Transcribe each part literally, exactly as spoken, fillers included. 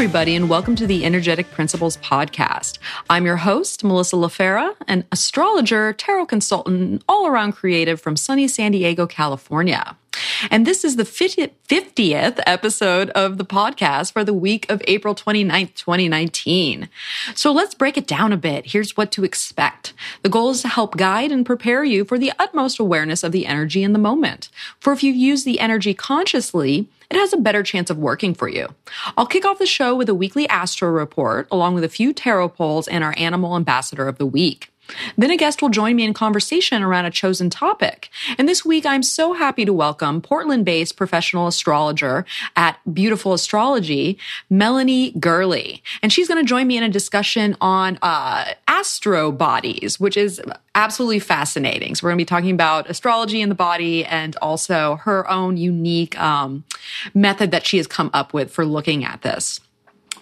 Everybody, and welcome to the Energetic Principles Podcast. I'm your host, Melissa LaFera, an astrologer, tarot consultant, and all-around creative from sunny San Diego, California. And this is the fiftieth episode of the podcast for the week of April twenty-ninth, twenty nineteen. So let's break it down a bit. Here's what to expect. The goal is to help guide and prepare you for the utmost awareness of the energy in the moment. For if you use the energy consciously, it has a better chance of working for you. I'll kick off the show with a weekly astro report, along with a few tarot polls and our animal ambassador of the week. Then a guest will join me in conversation around a chosen topic. And this week, I'm so happy to welcome Portland-based professional astrologer at Beautiful Astrology, Melanie Gurley. And she's going to join me in a discussion on uh, astro bodies, which is absolutely fascinating. So we're going to be talking about astrology and the body and also her own unique um, method that she has come up with for looking at this.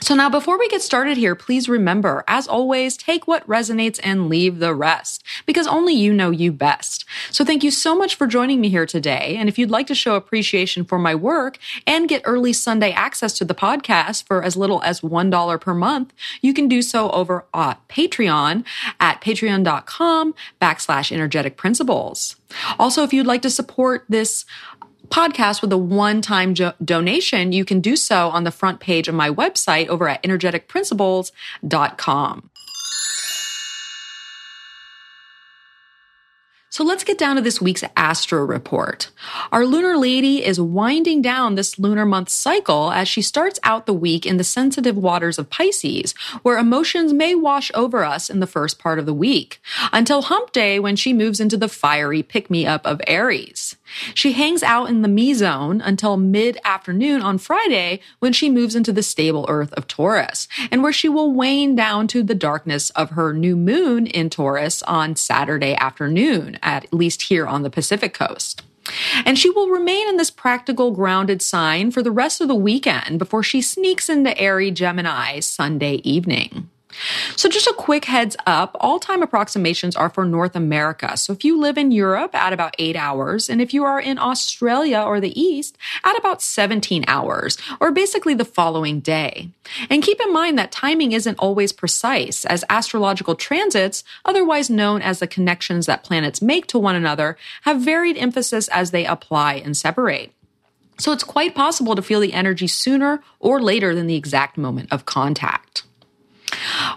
So now, before we get started here, please remember, as always, take what resonates and leave the rest, because only you know you best. So thank you so much for joining me here today. And if you'd like to show appreciation for my work and get early Sunday access to the podcast for as little as one dollar per month, you can do so over at Patreon at patreon.com backslash energetic principles. Also, if you'd like to support this podcast with a one-time jo- donation, you can do so on the front page of my website over at energetic principles dot com. So let's get down to this week's astro report. Our lunar lady is winding down this lunar month cycle as she starts out the week in the sensitive waters of Pisces, where emotions may wash over us in the first part of the week, until hump day when she moves into the fiery pick-me-up of Aries. She hangs out in the me-zone until mid-afternoon on Friday when she moves into the stable earth of Taurus, and where she will wane down to the darkness of her new moon in Taurus on Saturday afternoon, at least here on the Pacific coast. And she will remain in this practical, grounded sign for the rest of the weekend before she sneaks into airy Gemini Sunday evening. So just a quick heads up, all time approximations are for North America. So if you live in Europe, at about eight hours, and if you are in Australia or the East, at about seventeen hours, or basically the following day. And keep in mind that timing isn't always precise, as astrological transits, otherwise known as the connections that planets make to one another, have varied emphasis as they apply and separate. So it's quite possible to feel the energy sooner or later than the exact moment of contact.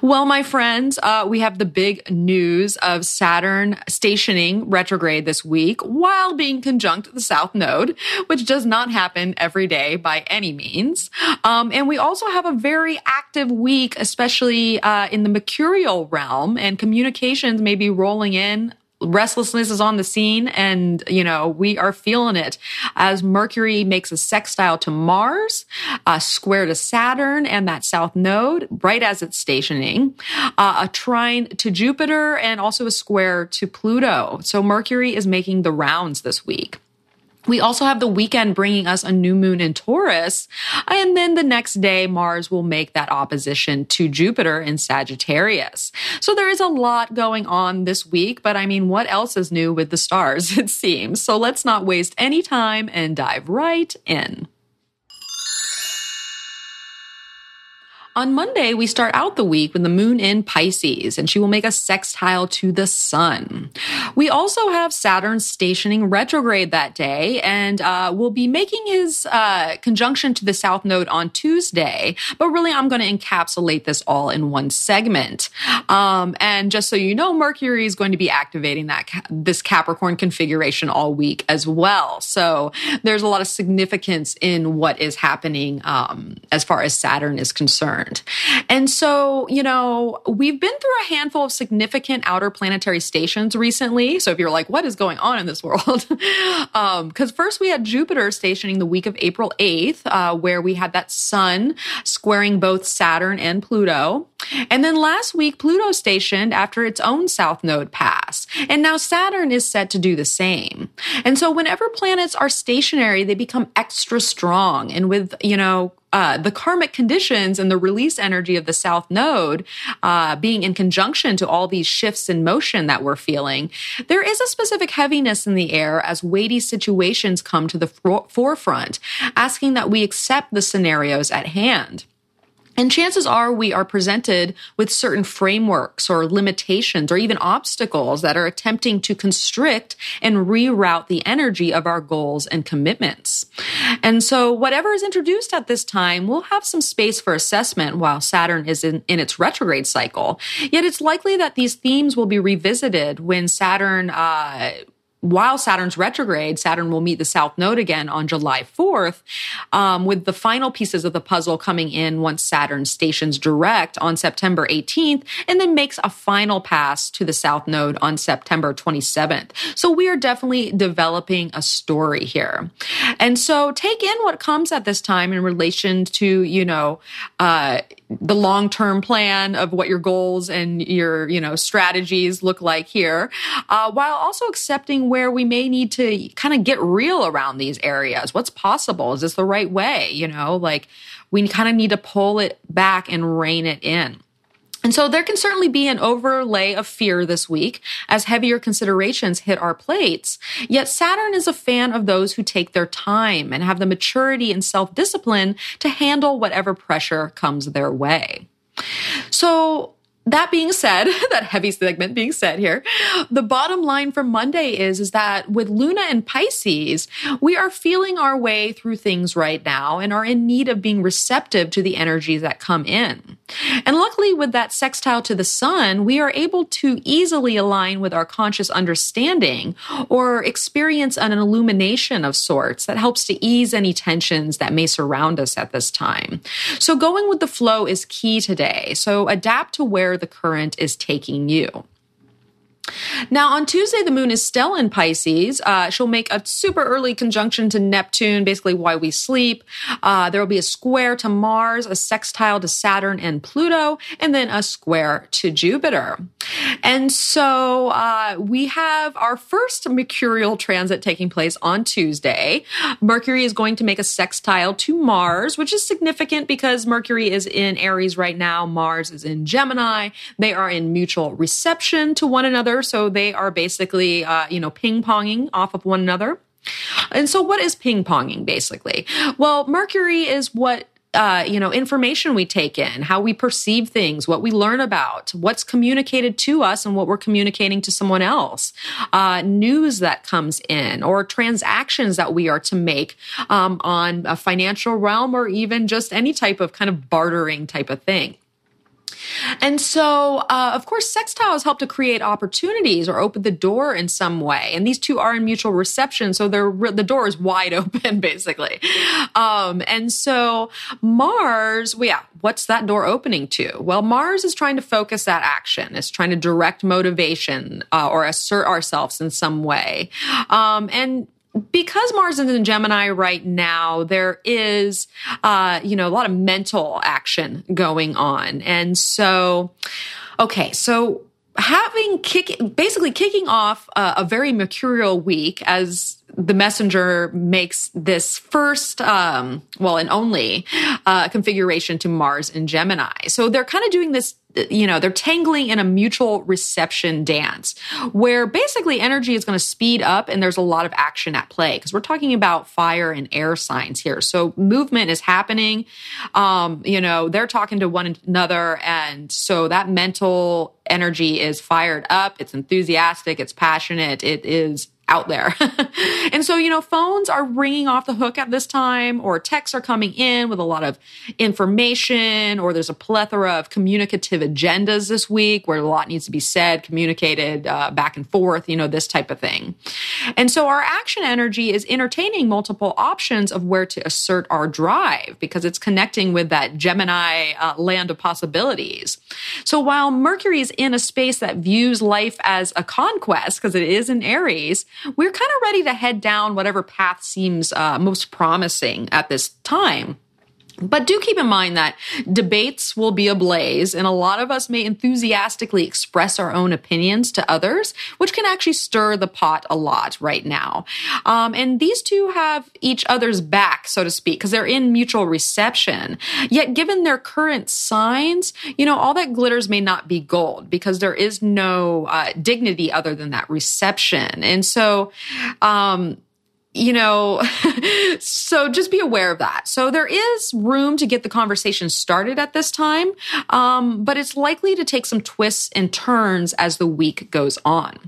Well, my friends, uh, we have the big news of Saturn stationing retrograde this week while being conjunct the South Node, which does not happen every day by any means. Um, and we also have a very active week, especially uh, in the mercurial realm, and communications may be rolling in. Restlessness is on the scene, and, you know, we are feeling it as Mercury makes a sextile to Mars, a square to Saturn and that South Node right as it's stationing, uh, a trine to Jupiter, and also a square to Pluto. So Mercury is making the rounds this week. We also have the weekend bringing us a new moon in Taurus, and then the next day, Mars will make that opposition to Jupiter in Sagittarius. So there is a lot going on this week, but I mean, what else is new with the stars, it seems? So let's not waste any time and dive right in. On Monday, we start out the week with the moon in Pisces, and she will make a sextile to the sun. We also have Saturn stationing retrograde that day, and uh, will be making his uh, conjunction to the South Node on Tuesday. But really, I'm going to encapsulate this all in one segment. Um, and just so you know, Mercury is going to be activating that this Capricorn configuration all week as well. So there's a lot of significance in what is happening um, as far as Saturn is concerned. concerned. And so, you know, we've been through a handful of significant outer planetary stations recently. So if you're like, what is going on in this world? um, because first we had Jupiter stationing the week of April eighth, uh, where we had that sun squaring both Saturn and Pluto. And then last week, Pluto stationed after its own south node pass. And now Saturn is set to do the same. And so whenever planets are stationary, they become extra strong. And with, you know, Uh, the karmic conditions and the release energy of the South Node uh, being in conjunction to all these shifts in motion that we're feeling, there is a specific heaviness in the air as weighty situations come to the for- forefront, asking that we accept the scenarios at hand. And chances are we are presented with certain frameworks or limitations or even obstacles that are attempting to constrict and reroute the energy of our goals and commitments. And so whatever is introduced at this time will have some space for assessment while Saturn is in, in its retrograde cycle. Yet it's likely that these themes will be revisited when Saturn... Uh, While Saturn's retrograde, Saturn will meet the South Node again on July fourth, um, with the final pieces of the puzzle coming in once Saturn stations direct on September eighteenth and then makes a final pass to the South Node on September twenty-seventh. So we are definitely developing a story here. And so take in what comes at this time in relation to, you know, uh, the long-term plan of what your goals and your, you know, strategies look like here, uh, while also accepting where we may need to kind of get real around these areas. What's possible? Is this the right way? You know, like we kind of need to pull it back and rein it in. And so there can certainly be an overlay of fear this week as heavier considerations hit our plates. Yet Saturn is a fan of those who take their time and have the maturity and self-discipline to handle whatever pressure comes their way. So that being said, that heavy segment being said here, the bottom line for Monday is, is that with Luna and Pisces, we are feeling our way through things right now and are in need of being receptive to the energies that come in. And luckily, with that sextile to the sun, we are able to easily align with our conscious understanding or experience an illumination of sorts that helps to ease any tensions that may surround us at this time. So going with the flow is key today. So adapt to where the current is taking you. Now, on Tuesday, the moon is still in Pisces. Uh, she'll make a super early conjunction to Neptune, basically why we sleep. Uh, there will be a square to Mars, a sextile to Saturn and Pluto, and then a square to Jupiter. And so uh, we have our first mercurial transit taking place on Tuesday. Mercury is going to make a sextile to Mars, which is significant because Mercury is in Aries right now. Mars is in Gemini. They are in mutual reception to one another. So they are basically, uh, you know, ping-ponging off of one another. And so what is ping-ponging, basically? Well, Mercury is what, uh, you know, information we take in, how we perceive things, what we learn about, what's communicated to us and what we're communicating to someone else, uh, news that comes in, or transactions that we are to make um, on a financial realm, or even just any type of kind of bartering type of thing. And so, uh, of course, sextiles help to create opportunities or open the door in some way. And these two are in mutual reception, so they're re- the door is wide open, basically. Um, and so Mars, well, yeah, what's that door opening to? Well, Mars is trying to focus that action. It's trying to direct motivation uh, or assert ourselves in some way. Um, and Because Mars is in Gemini right now, there is, uh, you know, a lot of mental action going on. And so, okay, so having kick, basically kicking off a, a very mercurial week as the messenger makes this first, um, well, and only uh, configuration to Mars in Gemini. So they're kind of doing this, you know, they're tangling in a mutual reception dance where basically energy is going to speed up and there's a lot of action at play because we're talking about fire and air signs here. So movement is happening. Um, you know, they're talking to one another. And so that mental energy is fired up. It's enthusiastic. It's passionate. It is out there. And so, you know, phones are ringing off the hook at this time, or texts are coming in with a lot of information, or there's a plethora of communicative agendas this week where a lot needs to be said, communicated uh, back and forth, you know, this type of thing. And so our action energy is entertaining multiple options of where to assert our drive because it's connecting with that Gemini uh, land of possibilities. So while Mercury is in a space that views life as a conquest, because it is in Aries, we're kind of ready to head down whatever path seems uh, most promising at this time. But do keep in mind that debates will be ablaze, and a lot of us may enthusiastically express our own opinions to others, which can actually stir the pot a lot right now. Um, and these two have each other's back, so to speak, because they're in mutual reception. Yet, given their current signs, you know, all that glitters may not be gold because there is no uh, dignity other than that reception. And so, um, You know, so just be aware of that. So there is room to get the conversation started at this time, um, but it's likely to take some twists and turns as the week goes on.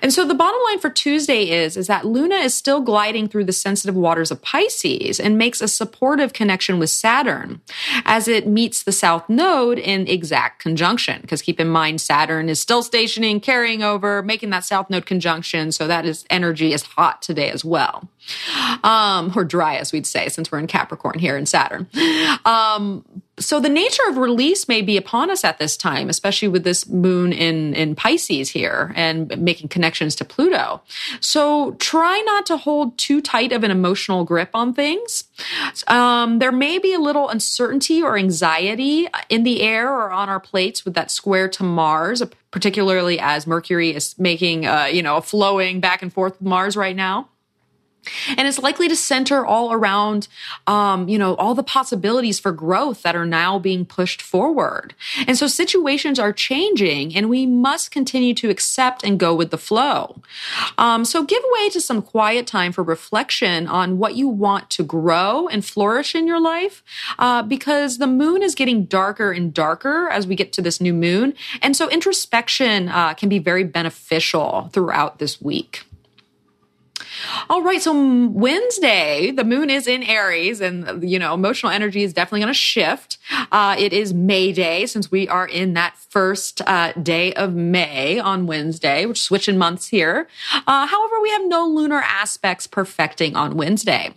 And so the bottom line for Tuesday is, is that Luna is still gliding through the sensitive waters of Pisces and makes a supportive connection with Saturn as it meets the South Node in exact conjunction. Because keep in mind, Saturn is still stationing, carrying over, making that South Node conjunction. So that is energy is hot today as well. Um, or dry, as we'd say, since we're in Capricorn here in Saturn. Um, so the nature of release may be upon us at this time, especially with this moon in, in Pisces here and making connections to Pluto. So try not to hold too tight of an emotional grip on things. Um, there may be a little uncertainty or anxiety in the air or on our plates with that square to Mars, particularly as Mercury is making, uh, you know, a flowing back and forth with Mars right now. And it's likely to center all around, um, you know, all the possibilities for growth that are now being pushed forward. And so situations are changing, and we must continue to accept and go with the flow. Um, so give way to some quiet time for reflection on what you want to grow and flourish in your life, uh, because the moon is getting darker and darker as we get to this new moon. And so introspection uh, can be very beneficial throughout this week. All right, so Wednesday, the moon is in Aries, and, you know, emotional energy is definitely going to shift. Uh, it is May Day, since we are in that first uh, day of May on Wednesday, which switching months here. Uh, however, we have no lunar aspects perfecting on Wednesday.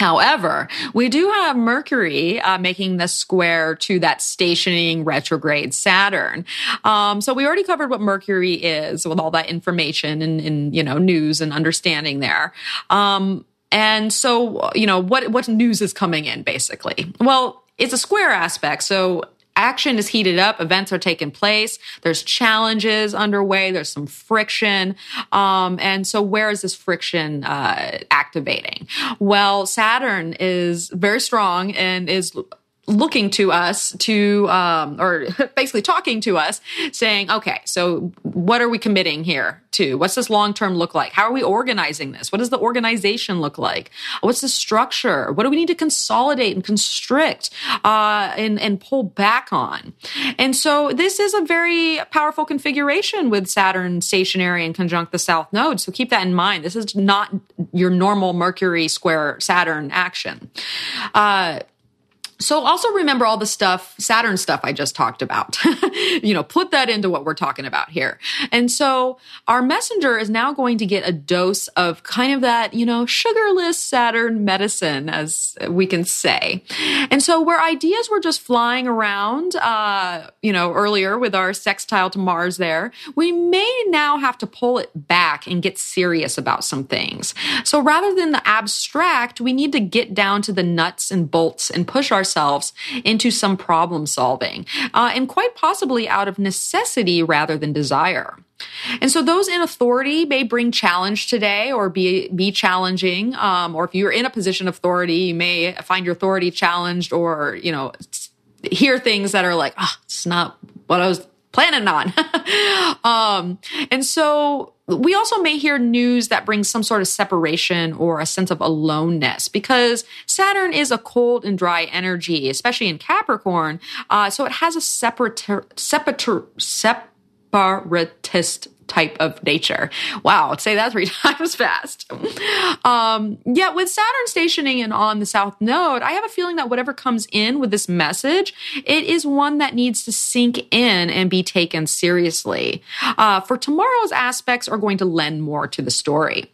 However, we do have Mercury uh, making the square to that stationing retrograde Saturn. Um, so we already covered what Mercury is with all that information and, and you know, news and understanding there. Um, and so, you know, what, what news is coming in, basically? Well, it's a square aspect, so action is heated up. Events are taking place. There's challenges underway. There's some friction. Um, and so where is this friction uh, activating? Well, Saturn is very strong and is looking to us to, um, or basically talking to us, saying, okay, so what are we committing here to? What's this long-term look like? How are we organizing this? What does the organization look like? What's the structure? What do we need to consolidate and constrict uh, and, and pull back on? And so this is a very powerful configuration with Saturn stationary and conjunct the South Node. So keep that in mind. This is not your normal Mercury square Saturn action. Uh, So also remember all the stuff, Saturn stuff I just talked about. You know, put that into what we're talking about here. And so our messenger is now going to get a dose of kind of that, you know, sugarless Saturn medicine, as we can say. And so where ideas were just flying around, uh, you know, earlier with our sextile to Mars there, we may now have to pull it back and get serious about some things. So rather than the abstract, we need to get down to the nuts and bolts and push ourselves ourselves into some problem solving, uh, and quite possibly out of necessity rather than desire. And so those in authority may bring challenge today or be be challenging, um, or if you're in a position of authority, you may find your authority challenged or, you know, hear things that are like, oh, it's not what I was planning on. um, and so we also may hear news that brings some sort of separation or a sense of aloneness because Saturn is a cold and dry energy, especially in Capricorn. Uh, so it has a separator, separator, separatist type of nature. Wow, say that three times fast. Um, yet with Saturn stationing and on the South Node, I have a feeling that whatever comes in with this message, it is one that needs to sink in and be taken seriously. Uh, for tomorrow's aspects are going to lend more to the story.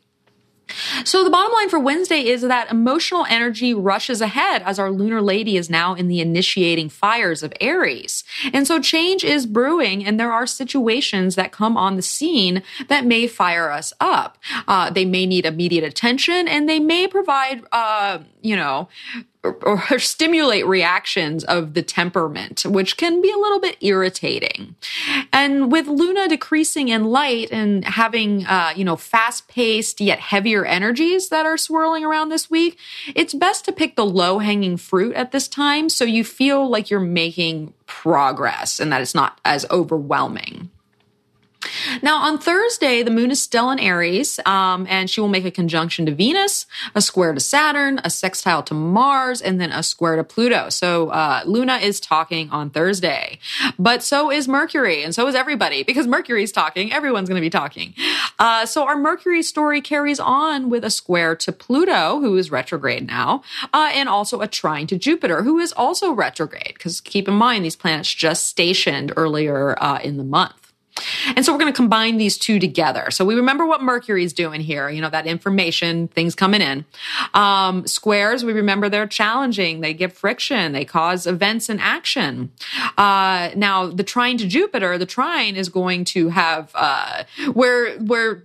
So the bottom line for Wednesday is that emotional energy rushes ahead as our lunar lady is now in the initiating fires of Aries. And so change is brewing, and there are situations that come on the scene that may fire us up. Uh, they may need immediate attention, and they may provide, uh, you know, Or, or stimulate reactions of the temperament, which can be a little bit irritating. And with Luna decreasing in light and having, uh, you know, fast-paced yet heavier energies that are swirling around this week, it's best to pick the low-hanging fruit at this time so you feel like you're making progress and that it's not as overwhelming. Now, on Thursday, the moon is still in Aries, um, and she will make a conjunction to Venus, a square to Saturn, a sextile to Mars, and then a square to Pluto. So uh, Luna is talking on Thursday, but so is Mercury, and so is everybody, because Mercury's talking. Everyone's going to be talking. Uh, so our Mercury story carries on with a square to Pluto, who is retrograde now, uh, and also a trine to Jupiter, who is also retrograde, because keep in mind, these planets just stationed earlier uh, in the month. And so we're going to combine these two together. So we remember what Mercury's doing here, you know, that information, things coming in. Um, squares, we remember they're challenging. They give friction. They cause events and action. Uh, now, the trine to Jupiter, the trine is going to have uh, where where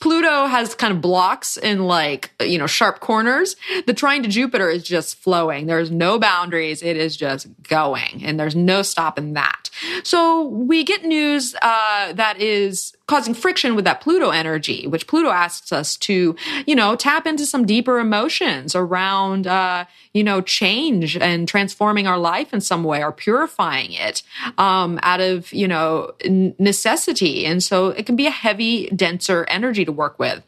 Pluto has kind of blocks and like, you know, sharp corners. The trine to Jupiter is just flowing. There's no boundaries. It is just going, and there's no stopping that. So we get news uh, that is causing friction with that Pluto energy, which Pluto asks us to, you know, tap into some deeper emotions around, uh, you know, change and transforming our life in some way or purifying it um, out of, you know, necessity. And so it can be a heavy, denser energy to work with.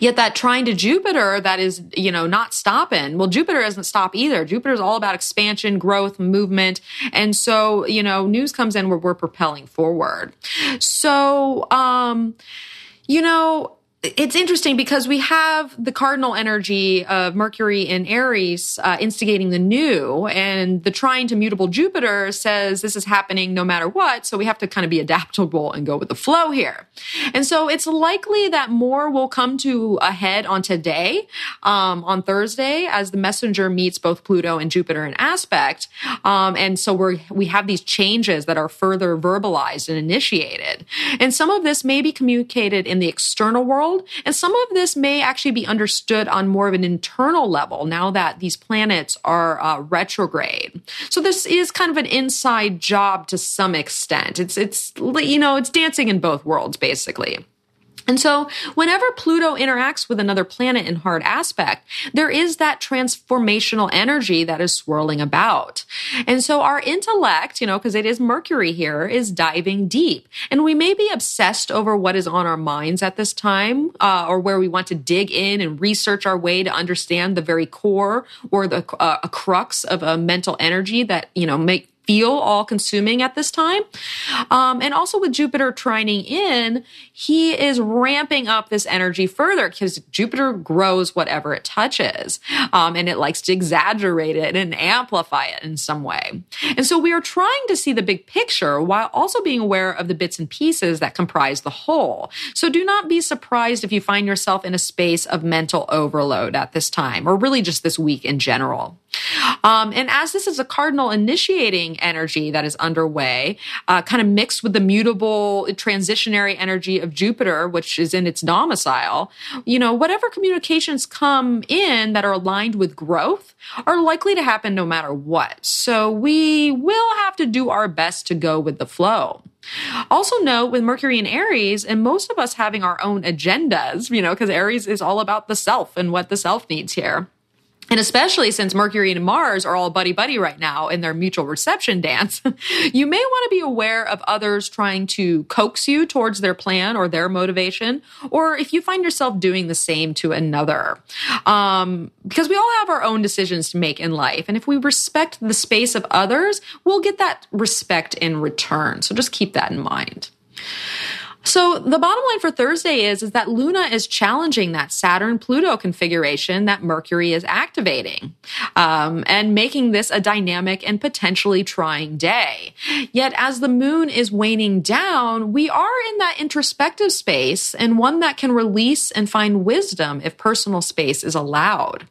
Yet that trine to Jupiter that is, you know, not stopping. Well, Jupiter doesn't stop either. Jupiter is all about expansion, growth, movement. And so, you know, news comes in where we're propelling forward. So, um, you know, it's interesting because we have the cardinal energy of Mercury in Aries uh, instigating the new, and the trine to mutable Jupiter says this is happening no matter what, so we have to kind of be adaptable and go with the flow here. And so it's likely that more will come to a head on today, um, on Thursday, as the messenger meets both Pluto and Jupiter in aspect. Um, and so we we have these changes that are further verbalized and initiated. And some of this may be communicated in the external world, and some of this may actually be understood on more of an internal level now that these planets are uh, retrograde. So this is kind of an inside job to some extent. It's, it's you know, it's dancing in both worlds, basically. And so whenever Pluto interacts with another planet in hard aspect, there is that transformational energy that is swirling about. And so our intellect, you know, because it is Mercury here, is diving deep. And we may be obsessed over what is on our minds at this time, uh, or where we want to dig in and research our way to understand the very core or the uh, a crux of a mental energy that, you know, make feel all-consuming at this time. Um, and also with Jupiter trining in, he is ramping up this energy further because Jupiter grows whatever it touches, um, and it likes to exaggerate it and amplify it in some way. And so we are trying to see the big picture while also being aware of the bits and pieces that comprise the whole. So do not be surprised if you find yourself in a space of mental overload at this time, or really just this week in general. Um, and as this is a cardinal initiating energy that is underway, uh, kind of mixed with the mutable transitionary energy of Jupiter, which is in its domicile, you know, whatever communications come in that are aligned with growth are likely to happen no matter what. So we will have to do our best to go with the flow. Also note, with Mercury in Aries, and most of us having our own agendas, you know, because Aries is all about the self and what the self needs here. And especially since Mercury and Mars are all buddy-buddy right now in their mutual reception dance, you may want to be aware of others trying to coax you towards their plan or their motivation, or if you find yourself doing the same to another. Um, because we all have our own decisions to make in life, and if we respect the space of others, we'll get that respect in return. So just keep that in mind. So the bottom line for Thursday is, is that Luna is challenging that Saturn-Pluto configuration that Mercury is activating, um, and making this a dynamic and potentially trying day. Yet as the moon is waning down, we are in that introspective space and one that can release and find wisdom if personal space is allowed.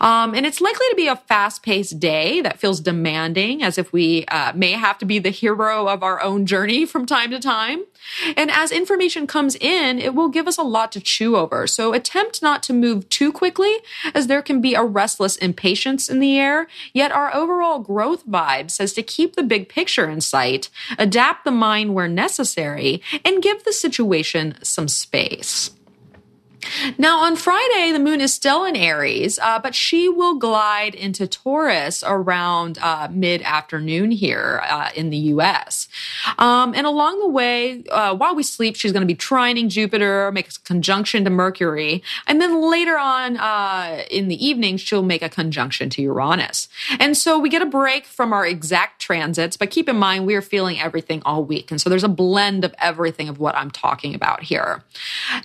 Um, and it's likely to be a fast-paced day that feels demanding, as if we uh, may have to be the hero of our own journey from time to time. And as information comes in, it will give us a lot to chew over. So attempt not to move too quickly, as there can be a restless impatience in the air. Yet our overall growth vibe says to keep the big picture in sight, adapt the mind where necessary, and give the situation some space. Now, on Friday, the moon is still in Aries, uh, but she will glide into Taurus around uh, mid-afternoon here uh, in the U S. Um, and along the way, uh, while we sleep, she's going to be trining Jupiter, make a conjunction to Mercury, and then later on uh, in the evening, she'll make a conjunction to Uranus. And so we get a break from our exact transits, but keep in mind, we are feeling everything all week. And so there's a blend of everything of what I'm talking about here.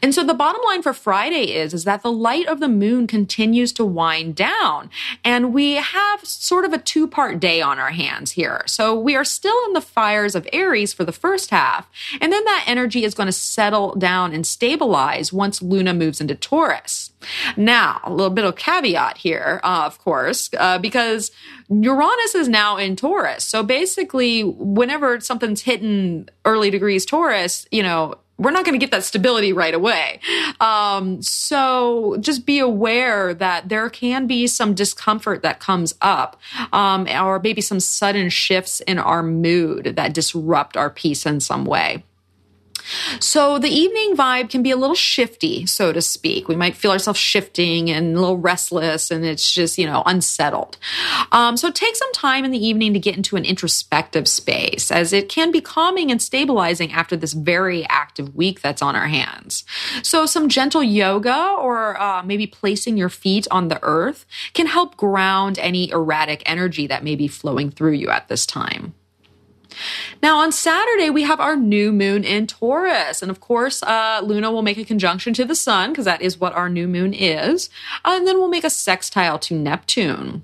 And so the bottom line for Friday Friday is, is that the light of the moon continues to wind down, and we have sort of a two-part day on our hands here. So we are still in the fires of Aries for the first half, and then that energy is going to settle down and stabilize once Luna moves into Taurus. Now, a little bit of caveat here, uh, of course, uh, because Uranus is now in Taurus. So basically, whenever something's hitting early degrees Taurus, you know, we're not going to get that stability right away. Um, so just be aware that there can be some discomfort that comes up, um, or maybe some sudden shifts in our mood that disrupt our peace in some way. So the evening vibe can be a little shifty, so to speak. We might feel ourselves shifting and a little restless, and it's just, you know, unsettled. Um, so take some time in the evening to get into an introspective space, as it can be calming and stabilizing after this very active week that's on our hands. So some gentle yoga, or uh, maybe placing your feet on the earth, can help ground any erratic energy that may be flowing through you at this time. Now, on Saturday, we have our new moon in Taurus. And of course, uh, Luna will make a conjunction to the sun, because that is what our new moon is. And then we'll make a sextile to Neptune.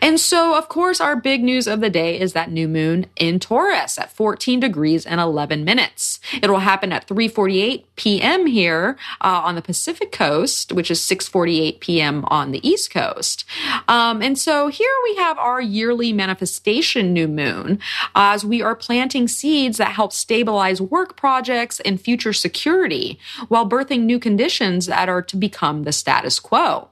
And so, of course, our big news of the day is that new moon in Taurus at fourteen degrees and eleven minutes. It will happen at three forty-eight p.m. here uh, on the Pacific Coast, which is six forty-eight p.m. on the East Coast. Um, and so here we have our yearly manifestation new moon, uh, as we are planting seeds that help stabilize work projects and future security, while birthing new conditions that are to become the status quo.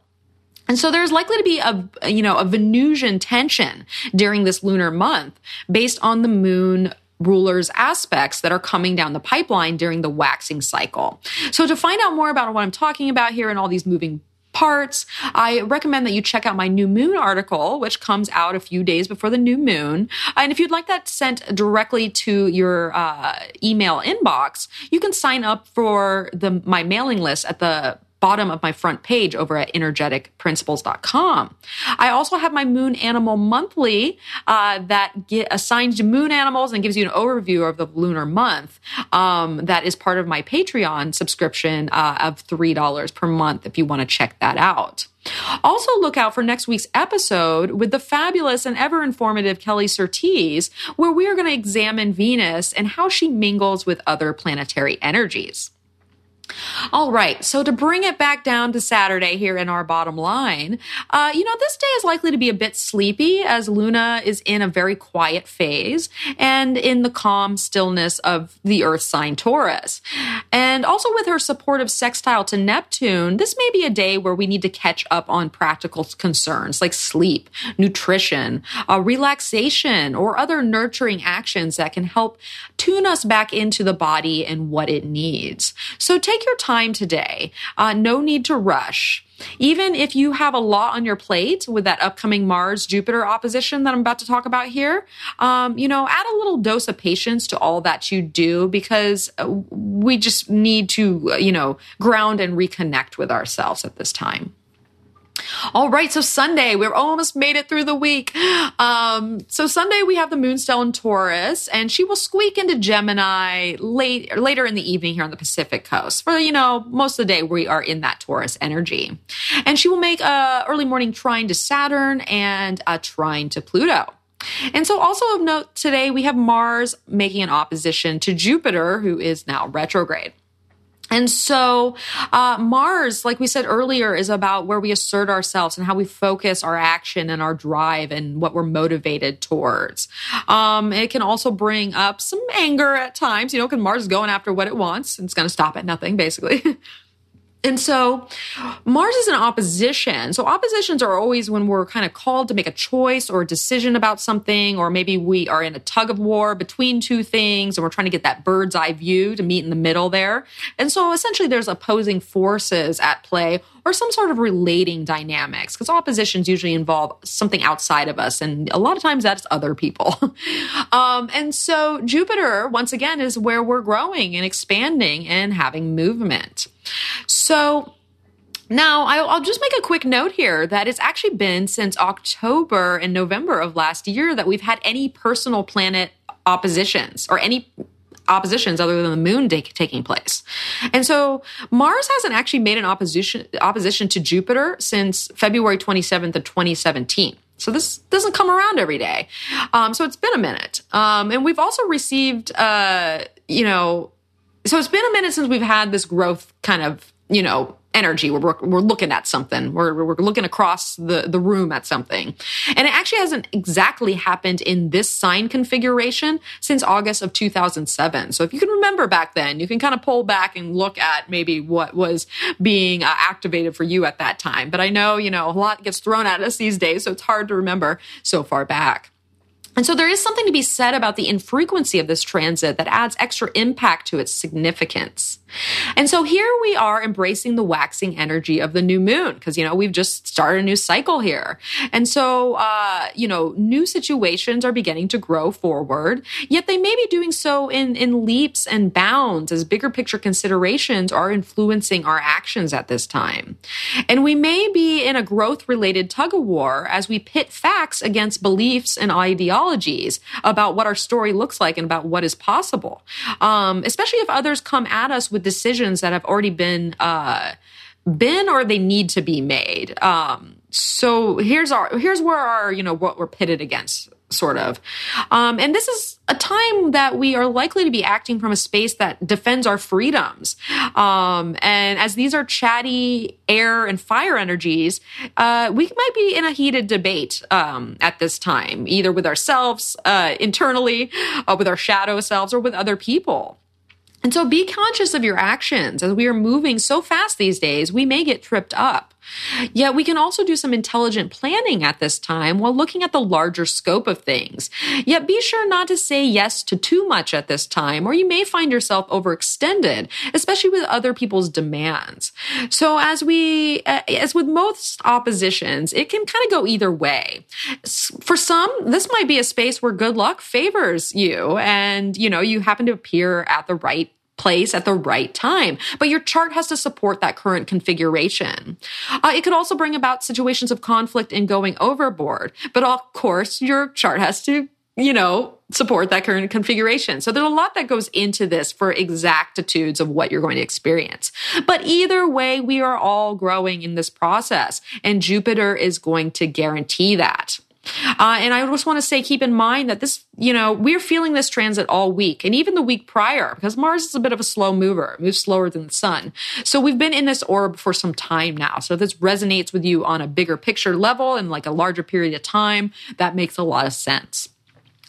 And so there's likely to be a, you know, a Venusian tension during this lunar month based on the moon ruler's aspects that are coming down the pipeline during the waxing cycle. So to find out more about what I'm talking about here and all these moving parts, I recommend that you check out my new moon article, which comes out a few days before the new moon. And if you'd like that sent directly to your uh, email inbox, you can sign up for the my mailing list at the bottom of my front page over at energetic principles dot com. I also have my Moon Animal Monthly uh, that get assigns to moon animals and gives you an overview of the lunar month. Um, that is part of my Patreon subscription uh, of three dollars per month if you want to check that out. Also look out for next week's episode with the fabulous and ever-informative Kelly Surtees, where we are going to examine Venus and how she mingles with other planetary energies. All right, so to bring it back down to Saturday here in our bottom line, uh, you know, this day is likely to be a bit sleepy, as Luna is in a very quiet phase and in the calm stillness of the Earth sign Taurus. And also with her supportive sextile to Neptune, this may be a day where we need to catch up on practical concerns like sleep, nutrition, uh, relaxation, or other nurturing actions that can help tune us back into the body and what it needs. So take Take your time today. Uh, no need to rush. Even if you have a lot on your plate with that upcoming Mars-Jupiter opposition that I'm about to talk about here, um, you know, add a little dose of patience to all that you do, because we just need to, you know, ground and reconnect with ourselves at this time. All right. So Sunday, we're almost made it through the week. Um, so Sunday we have the moon still in Taurus, and she will squeak into Gemini late later in the evening here on the Pacific coast. For, you know, most of the day we are in that Taurus energy. And she will make a early morning trine to Saturn and a trine to Pluto. And so also of note today, we have Mars making an opposition to Jupiter, who is now retrograde. And so uh, Mars, like we said earlier, is about where we assert ourselves and how we focus our action and our drive and what we're motivated towards. Um, it can also bring up some anger at times, you know, because Mars is going after what it wants and it's going to stop at nothing, basically. And so Mars is an opposition. So oppositions are always when we're kind of called to make a choice or a decision about something, or maybe we are in a tug of war between two things and we're trying to get that bird's eye view to meet in the middle there. And so essentially there's opposing forces at play or some sort of relating dynamics, because oppositions usually involve something outside of us. And a lot of times that's other people. um, and so Jupiter, once again, is where we're growing and expanding and having movement. So now I'll just make a quick note here that it's actually been since October and November of last year that we've had any personal planet oppositions or any oppositions other than the moon take, taking place. And so Mars hasn't actually made an opposition opposition to Jupiter since February twenty-seventh of twenty seventeen. So this doesn't come around every day. Um, so it's been a minute. Um, and we've also received, uh, you know, So it's been a minute since we've had this growth kind of, you know, energy where we're, we're looking at something. We're, we're looking across the, the room at something. And it actually hasn't exactly happened in this sign configuration since August of two thousand seven. So if you can remember back then, you can kind of pull back and look at maybe what was being uh, activated for you at that time. But I know, you know, a lot gets thrown at us these days, so it's hard to remember so far back. And so there is something to be said about the infrequency of this transit that adds extra impact to its significance. And so here we are embracing the waxing energy of the new moon because, you know, we've just started a new cycle here. And so, uh, you know, new situations are beginning to grow forward, yet they may be doing so in, in leaps and bounds as bigger picture considerations are influencing our actions at this time. And we may be in a growth-related tug-of-war as we pit facts against beliefs and ideologies about what our story looks like and about what is possible, um, especially if others come at us with decisions that have already been uh, been or they need to be made. Um, so here's our here's where our you know what we're pitted against, sort of, um, and this is a time that we are likely to be acting from a space that defends our freedoms, um, and as these are chatty air and fire energies, uh, we might be in a heated debate um, at this time, either with ourselves uh, internally, uh, with our shadow selves, or with other people. And so be conscious of your actions. As we are moving so fast these days, we may get tripped up. Yet we can also do some intelligent planning at this time while looking at the larger scope of things. Yet be sure not to say yes to too much at this time, or you may find yourself overextended, especially with other people's demands. So as we, as with most oppositions, it can kind of go either way. For some, this might be a space where good luck favors you and, you know, you happen to appear at the right place at the right time, but your chart has to support that current configuration. Uh, it could also bring about situations of conflict and going overboard, but of course, your chart has to, you know, support that current configuration. So there's a lot that goes into this for exactitudes of what you're going to experience. But either way, we are all growing in this process, and Jupiter is going to guarantee that. Uh, and I just want to say, keep in mind that this, you know, we're feeling this transit all week and even the week prior, because Mars is a bit of a slow mover, moves slower than the sun. So we've been in this orb for some time now. So if this resonates with you on a bigger picture level and like a larger period of time, that makes a lot of sense.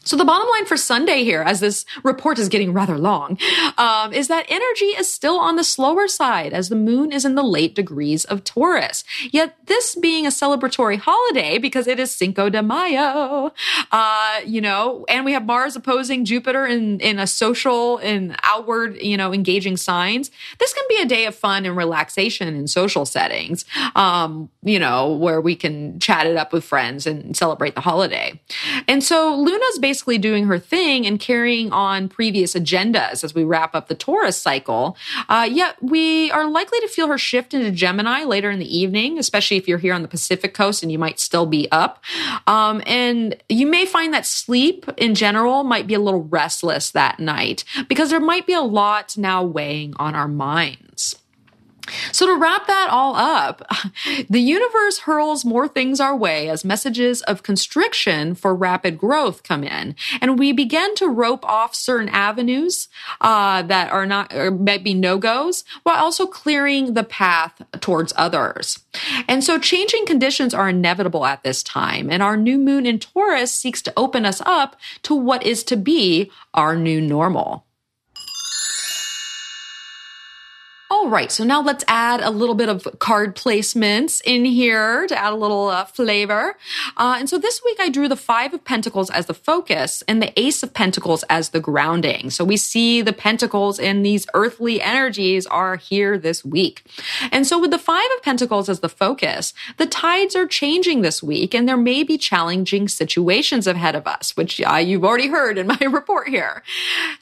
So the bottom line for Sunday here, as this report is getting rather long, um, is that energy is still on the slower side as the moon is in the late degrees of Taurus. Yet this being a celebratory holiday because it is Cinco de Mayo, uh, you know, and we have Mars opposing Jupiter in, in a social and outward, you know, engaging signs. This can be a day of fun and relaxation in social settings, um, you know, where we can chat it up with friends and celebrate the holiday. And so Luna's based basically doing her thing and carrying on previous agendas as we wrap up the Taurus cycle. Uh, yet we are likely to feel her shift into Gemini later in the evening, especially if you're here on the Pacific Coast and you might still be up. Um, and you may find that sleep in general might be a little restless that night because there might be a lot now weighing on our minds. So to wrap that all up, the universe hurls more things our way as messages of constriction for rapid growth come in, and we begin to rope off certain avenues uh, that are not or might be no-goes, while also clearing the path towards others. And so changing conditions are inevitable at this time, and our new moon in Taurus seeks to open us up to what is to be our new normal. All right, so now let's add a little bit of card placements in here to add a little uh, flavor. Uh, and so this week I drew the Five of Pentacles as the focus and the Ace of Pentacles as the grounding. So we see the Pentacles and these earthly energies are here this week. And so with the Five of Pentacles as the focus, the tides are changing this week and there may be challenging situations ahead of us, which uh, you've already heard in my report here.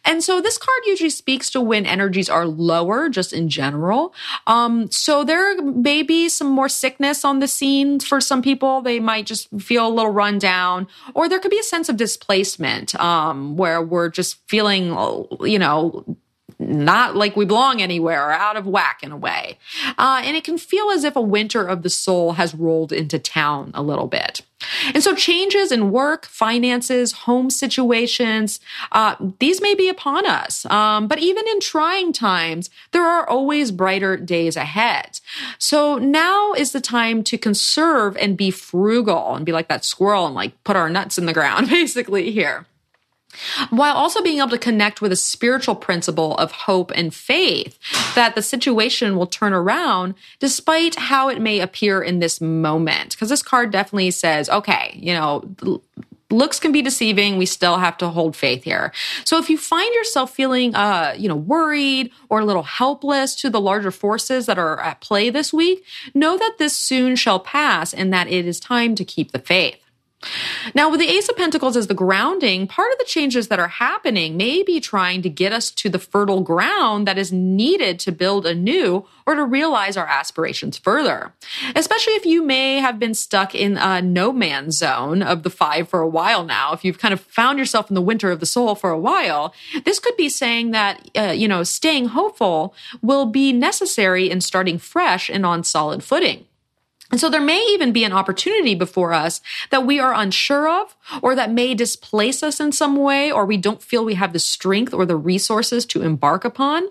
And so this card usually speaks to when energies are lower, just in general. General. Um, so there may be some more sickness on the scene for some people. They might just feel a little run down, or there could be a sense of displacement um, where we're just feeling, you know, not like we belong anywhere or out of whack in a way. Uh, and it can feel as if a winter of the soul has rolled into town a little bit. And so changes in work, finances, home situations, uh, these may be upon us. Um, but even in trying times, there are always brighter days ahead. So now is the time to conserve and be frugal and be like that squirrel and like put our nuts in the ground basically here, while also being able to connect with a spiritual principle of hope and faith that the situation will turn around despite how it may appear in this moment. Because this card definitely says, okay, you know, looks can be deceiving. We still have to hold faith here. So if you find yourself feeling, uh, you know, worried or a little helpless to the larger forces that are at play this week, know that this soon shall pass and that it is time to keep the faith. Now, with the Ace of Pentacles as the grounding, part of the changes that are happening may be trying to get us to the fertile ground that is needed to build anew or to realize our aspirations further, especially if you may have been stuck in a no man's zone of the five for a while now. If you've kind of found yourself in the winter of the soul for a while, this could be saying that, uh, you know, staying hopeful will be necessary in starting fresh and on solid footing. And so there may even be an opportunity before us that we are unsure of, or that may displace us in some way, or we don't feel we have the strength or the resources to embark upon.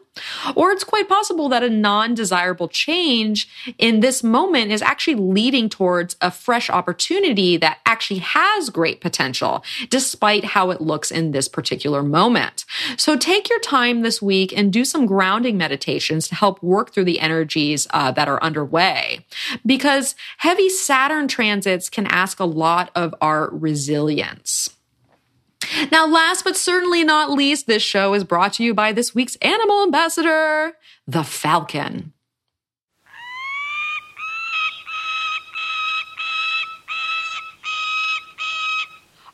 Or it's quite possible that a non-desirable change in this moment is actually leading towards a fresh opportunity that actually has great potential, despite how it looks in this particular moment. So take your time this week and do some grounding meditations to help work through the energies uh, that are underway, because heavy Saturn transits can ask a lot of our resilience. Now, last but certainly not least, this show is brought to you by this week's animal ambassador, the Falcon.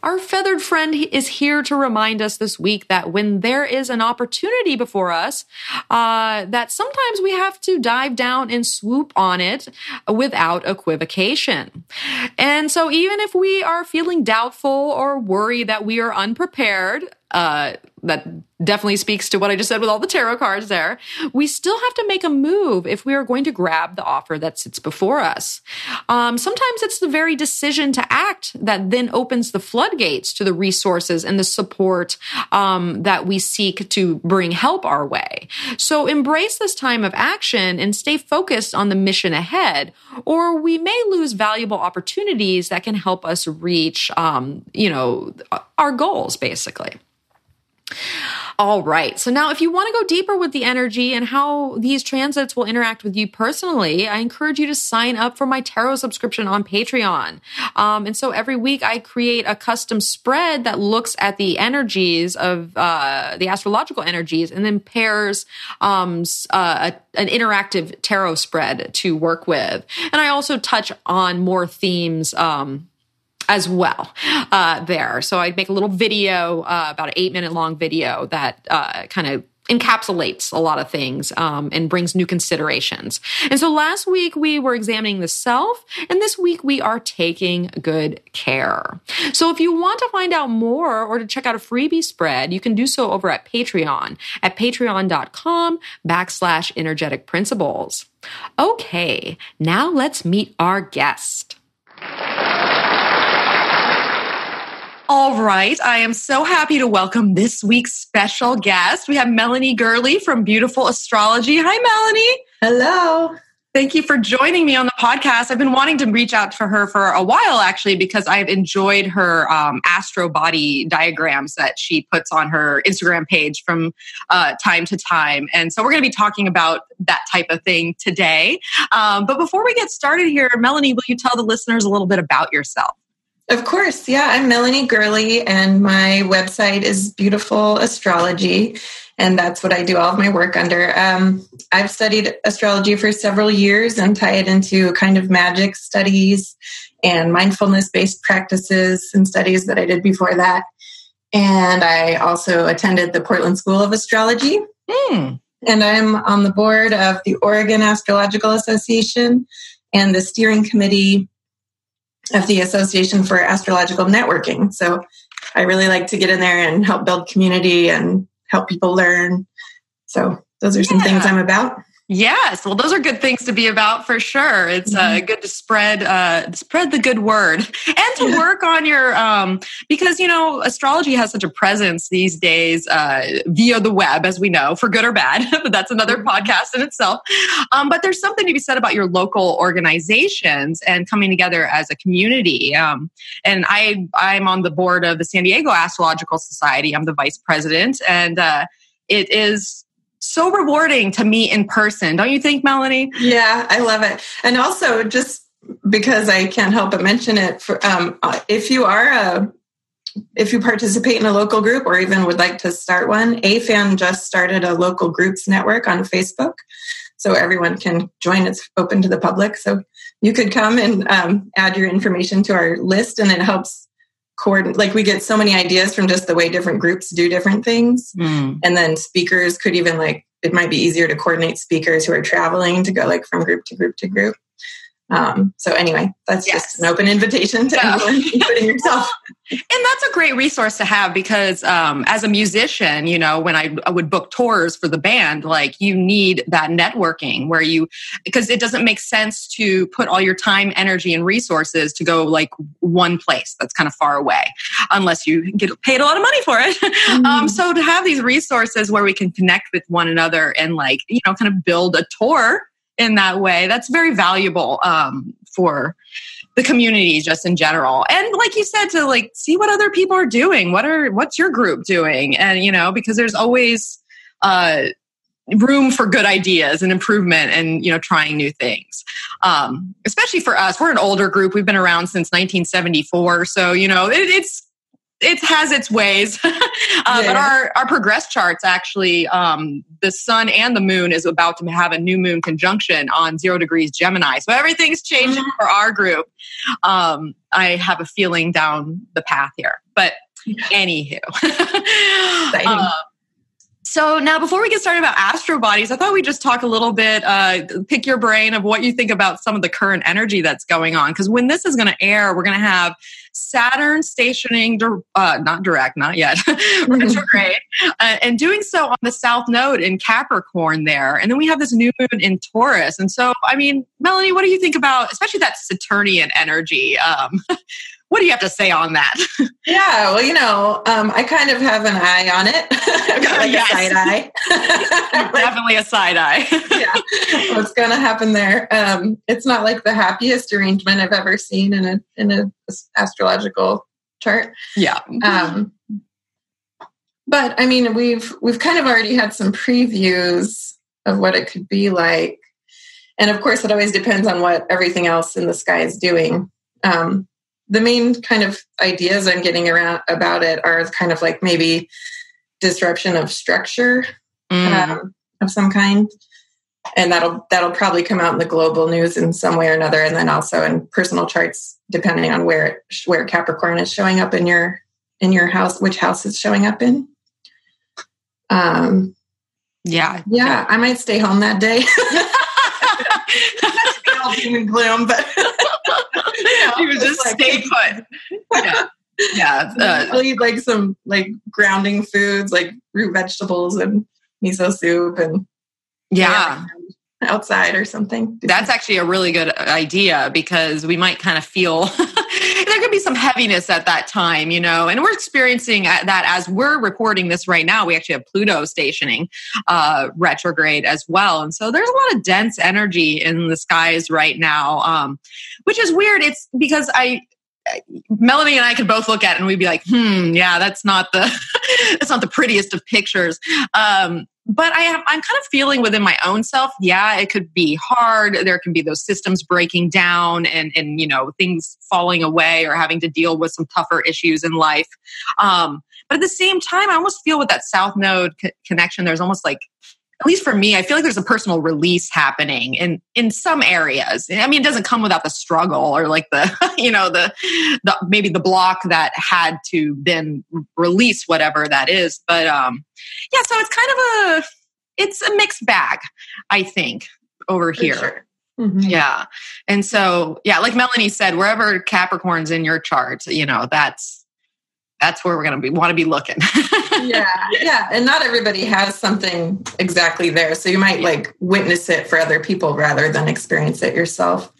Our feathered friend is here to remind us this week that when there is an opportunity before us, uh, that sometimes we have to dive down and swoop on it without equivocation. And so even if we are feeling doubtful or worry that we are unprepared, uh, that definitely speaks to what I just said with all the tarot cards there. We still have to make a move if we are going to grab the offer that sits before us. Um, sometimes it's the very decision to act that then opens the floodgates to the resources and the support um, that we seek to bring help our way. So embrace this time of action and stay focused on the mission ahead, or we may lose valuable opportunities that can help us reach, um, you know, our goals, basically. All right. So now if you want to go deeper with the energy and how these transits will interact with you personally, I encourage you to sign up for my tarot subscription on Patreon. Um, and so every week I create a custom spread that looks at the energies of uh, the astrological energies and then pairs um, uh, a, an interactive tarot spread to work with. And I also touch on more themes um as well uh, there. So I'd make a little video, uh, about an eight minute long video that uh, kind of encapsulates a lot of things um, and brings new considerations. And so last week we were examining the self, and this week we are taking good care. So if you want to find out more or to check out a freebie spread, you can do so over at Patreon at patreon.com backslash energetic principles. Okay, now let's meet our guest. All right. I am so happy to welcome this week's special guest. We have Melanie Gurley from Beautiful Astrology. Hi, Melanie. Hello. Thank you for joining me on the podcast. I've been wanting to reach out to her for a while, actually, because I've enjoyed her um, astro body diagrams that she puts on her Instagram page from uh, time to time. And so we're going to be talking about that type of thing today. Um, but before we get started here, Melanie, will you tell the listeners a little bit about yourself? Of course. Yeah, I'm Melanie Gurley, and my website is Beautiful Astrology, and that's what I do all of my work under. Um, I've studied astrology for several years and tie it into kind of magic studies and mindfulness-based practices and studies that I did before that. And I also attended the Portland School of Astrology, mm. and I'm on the board of the Oregon Astrological Association and the steering committee of the Association for Astrological Networking. So I really like to get in there and help build community and help people learn. So those are some yeah. things I'm about. Yes. Well, those are good things to be about for sure. It's uh, good to spread uh, spread the good word and to yeah. work on your, um, because, you know, astrology has such a presence these days uh, via the web, as we know, for good or bad, but that's another podcast in itself. Um, but there's something to be said about your local organizations and coming together as a community. Um, and I, I'm on the board of the San Diego Astrological Society. I'm the vice president, and uh, it is so rewarding to meet in person. Don't you think, Melanie? Yeah, I love it. And also, just because I can't help but mention it, for, um, if you are a, if you participate in a local group or even would like to start one, AFAN just started a local groups network on Facebook. So everyone can join. It's open to the public. So you could come and um, add your information to our list, and it helps coordinate. Like, we get so many ideas from just the way different groups do different things. Mm. And then speakers could even, like, it might be easier to coordinate speakers who are traveling to go, like, from group to group to group. Um, so anyway, that's yes. just an open invitation to yeah. everyone, including yourself. And that's a great resource to have because um, as a musician, you know, when I, I would book tours for the band, like, you need that networking where you, because it doesn't make sense to put all your time, energy, and resources to go, like, one place that's kind of far away unless you get paid a lot of money for it. Mm-hmm. Um, so to have these resources where we can connect with one another and, like, you know, kind of build a tour in that way, that's very valuable um, for the community just in general. And like you said, to, like, see what other people are doing. What are what's your group doing? And, you know, because there's always uh, room for good ideas and improvement and, you know, trying new things. Um, especially for us, we're an older group. We've been around since nineteen seventy-four, so, you know, it, it's it has its ways. um, yeah. But our, our progress charts, actually, um, the sun and the moon is about to have a new moon conjunction on zero degrees Gemini. So everything's changing for our group. Um, I have a feeling down the path here. But anywho. uh, so now, before we get started about astro bodies, I thought we'd just talk a little bit, uh, pick your brain of what you think about some of the current energy that's going on. Because when this is going to air, we're going to have Saturn stationing, uh, not direct, not yet, retrograde, uh, and doing so on the south node in Capricorn there. And then we have this new moon in Taurus. And so, I mean, Melanie, what do you think about, especially that Saturnian energy? Um, what do you have to say on that? Yeah, well, you know, um, I kind of have an eye on it. I've got, like, yes. a side eye. Definitely a side eye. Yeah, what's going to happen there? Um, it's not like the happiest arrangement I've ever seen in a in a astrological chart. Yeah. Um, but I mean, we've we've kind of already had some previews of what it could be like, and of course, it always depends on what everything else in the sky is doing. Um, The main kind of ideas I'm getting around about it are kind of like maybe disruption of structure mm. um, of some kind. And that'll that'll probably come out in the global news in some way or another, and then also in personal charts, depending on where where Capricorn is showing up in your in your house, which house it's showing up in. Um, yeah, yeah, I might stay home that day. All doom and gloom, but you know, you just like, stay put. Yeah. Yeah, uh, I'll eat like some like grounding foods, like root vegetables and miso soup, and yeah, yeah outside or something. That's actually a really good idea, because we might kind of feel there could be some heaviness at that time, you know. And we're experiencing that as we're recording this right now. We actually have Pluto stationing uh, retrograde as well, and so there's a lot of dense energy in the skies right now, um, which is weird. It's because I. Melanie and I could both look at it and we'd be like, hmm, yeah, that's not the that's not the prettiest of pictures. Um, but I have, I'm kind of feeling within my own self, yeah, it could be hard. There can be those systems breaking down and, and you know, things falling away or having to deal with some tougher issues in life. Um, but at the same time, I almost feel with that South Node co- connection, there's almost like, at least for me, I feel like there's a personal release happening in, in some areas. I mean, it doesn't come without the struggle or like the, you know, the, the maybe the block that had to then release whatever that is. But um, yeah, so it's kind of a, it's a mixed bag, I think, over here. Sure. Mm-hmm. Yeah. And so, yeah, like Melanie said, wherever Capricorn's in your chart, you know, that's, That's where we're going to be, want to be looking. yeah, yeah. And not everybody has something exactly there. So you might yeah. like witness it for other people rather than experience it yourself.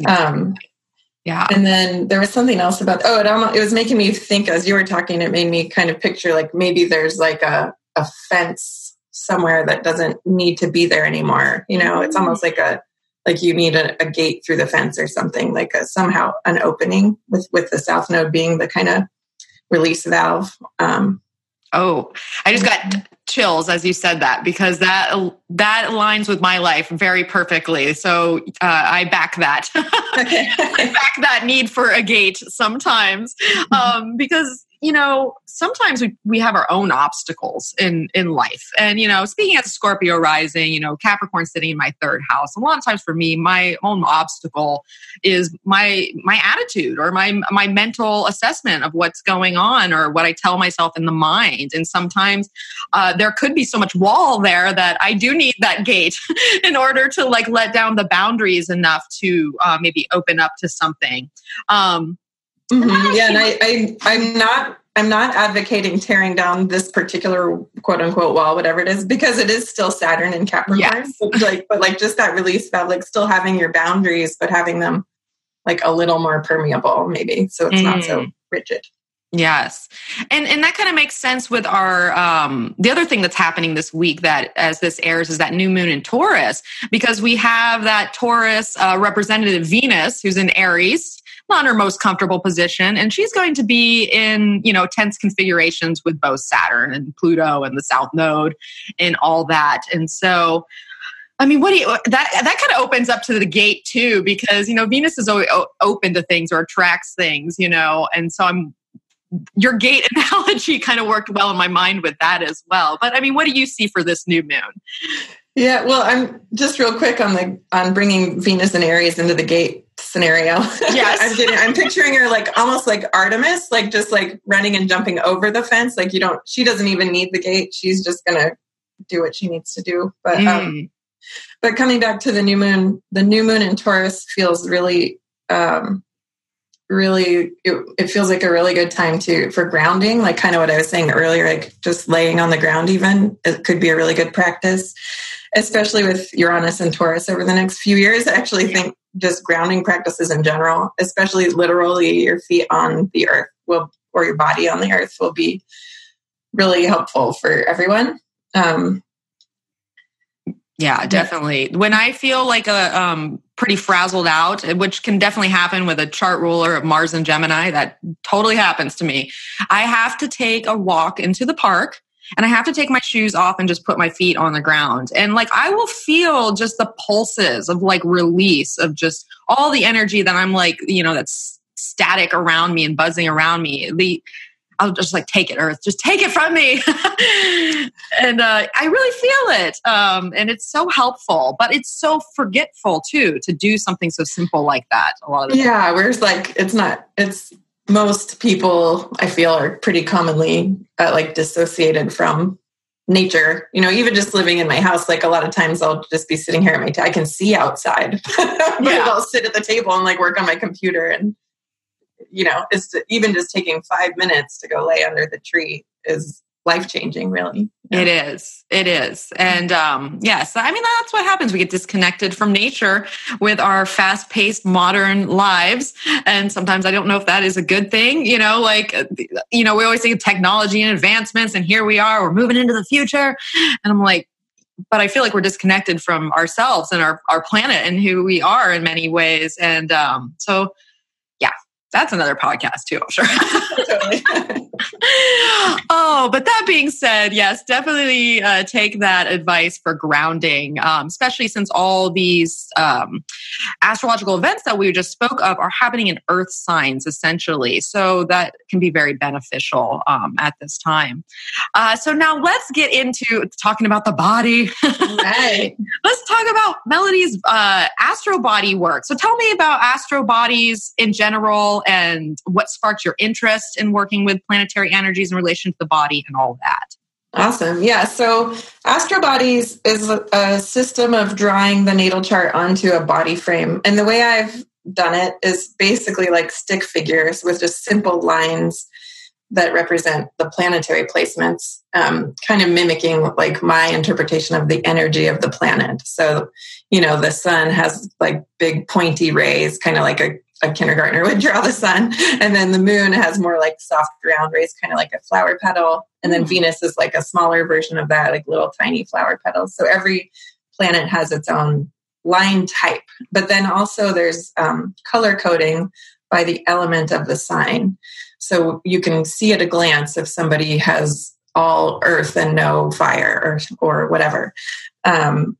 Exactly. Um, yeah. And then there was something else about, oh, it, almost, it was making me think as you were talking, it made me kind of picture like maybe there's like a, a fence somewhere that doesn't need to be there anymore. You know, it's almost like a, like you need a, a gate through the fence or something, like a, somehow an opening with, with the South Node being the kind of release valve. Um, oh, I just got chills as you said that, because that that aligns with my life very perfectly. So uh, I back that. Okay. I back that need for a gate sometimes, mm-hmm. um, because you know sometimes we, we have our own obstacles in in life. And you know, speaking as a Scorpio rising, you know, Capricorn sitting in my third house. A lot of times for me, my own obstacle is my my attitude or my my mental assessment of what's going on or what I tell myself in the mind. And sometimes uh, there could be so much wall there that I do need that gate in order to like let down the boundaries enough to uh, maybe open up to something. Um, Mm-hmm. Yeah, and I, I, I'm not, I'm not advocating tearing down this particular "quote unquote" wall, whatever it is, because it is still Saturn and Capricorn. Yes. But like, but like, just that release valve, like, still having your boundaries, but having them like a little more permeable, maybe, so it's mm. not so rigid. Yes, and and that kind of makes sense with our um, the other thing that's happening this week that as this airs is that new moon in Taurus, because we have that Taurus uh, representative Venus who's in Aries. On her most comfortable position, and she's going to be in, you know, tense configurations with both Saturn and Pluto and the South Node and all that. And so, I mean, what do you that that kind of opens up to the gate too, because you know Venus is always open to things or attracts things, you know. And so, I'm your gate analogy kind of worked well in my mind with that as well. But I mean, what do you see for this new moon? Yeah, well, I'm just real quick on the on bringing Venus and Aries into the gate scenario. Yes, I'm getting, I'm picturing her like almost like Artemis, like just like running and jumping over the fence. Like you don't, she doesn't even need the gate. She's just gonna do what she needs to do. But mm. um, but coming back to the new moon, the new moon in Taurus feels really, um, really. It, it feels like a really good time to for grounding. Like kind of what I was saying earlier, like just laying on the ground. Even it could be a really good practice. Especially with Uranus and Taurus over the next few years, I actually think just grounding practices in general, especially literally your feet on the earth will, or your body on the earth will be really helpful for everyone. Um, yeah, definitely. When I feel like a um, pretty frazzled out, which can definitely happen with a chart ruler of Mars and Gemini, that totally happens to me. I have to take a walk into the park. And I have to take my shoes off and just put my feet on the ground. And like, I will feel just the pulses of like release of just all the energy that I'm like, you know, that's static around me and buzzing around me. The, I'll just like, take it, Earth, just take it from me. And uh, I really feel it. Um, and it's so helpful, but it's so forgetful too, to do something so simple like that. A lot of the yeah, time. We're just like, it's not, it's most people I feel are pretty commonly uh, like dissociated from nature, you know, even just living in my house, like a lot of times I'll just be sitting here at my, t- I can see outside, but yeah. I'll sit at the table and like work on my computer. And, you know, it's even just taking five minutes to go lay under the tree is life-changing, really. You know? It is. It is. And um, yes, I mean, that's what happens. We get disconnected from nature with our fast-paced modern lives. And sometimes I don't know if that is a good thing, you know, like, you know, we always think of technology and advancements and here we are, we're moving into the future. And I'm like, but I feel like we're disconnected from ourselves and our, our planet and who we are in many ways. And um, so, yeah. That's another podcast too, I'm sure. Oh, but that being said, yes, definitely uh, take that advice for grounding, um, especially since all these um, astrological events that we just spoke of are happening in Earth signs, essentially. So that can be very beneficial um, at this time. Uh, so now let's get into talking about the body. Right. Let's talk about Melanie's uh, astro body work. So tell me about astro bodies in general, and what sparked your interest in working with planetary energies in relation to the body and all that. Awesome. Yeah. So astrobodies is a system of drawing the natal chart onto a body frame. And the way I've done it is basically like stick figures with just simple lines that represent the planetary placements, um, kind of mimicking like my interpretation of the energy of the planet. So, you know, the sun has like big pointy rays, kind of like a a kindergartner would draw the sun. And then the moon has more like soft round rays, kind of like a flower petal. And then mm-hmm. Venus is like a smaller version of that, like little tiny flower petals. So every planet has its own line type. But then also there's um, color coding by the element of the sign. So you can see at a glance if somebody has all earth and no fire or, or whatever. Um,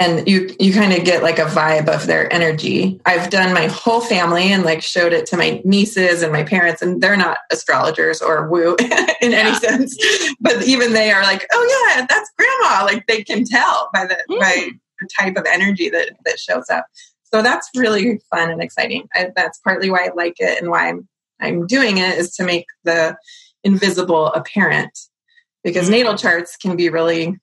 And you you kind of get like a vibe of their energy. I've done my whole family and like showed it to my nieces and my parents, and they're not astrologers or woo in yeah. any sense. But even they are like, oh yeah, that's grandma. Like they can tell by the mm. by the type of energy that, that shows up. So that's really fun and exciting. I, that's partly why I like it and why I'm, I'm doing it is to make the invisible apparent. Because mm. natal charts can be really...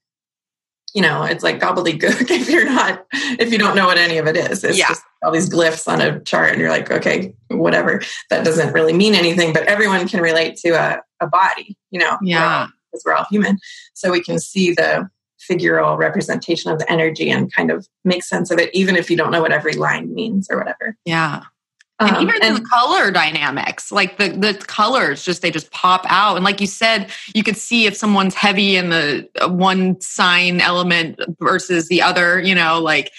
You know, it's like gobbledygook if you're not, if you don't know what any of it is. It's yeah. just all these glyphs on a chart and you're like, okay, whatever. That doesn't really mean anything, but everyone can relate to a, a body, you know, yeah, because we're all human. So we can see the figural representation of the energy and kind of make sense of it, even if you don't know what every line means or whatever. Yeah. And um, even and, the color dynamics, like the, the colors, just they just pop out. And like you said, you could see if someone's heavy in the one sign element versus the other, you know, like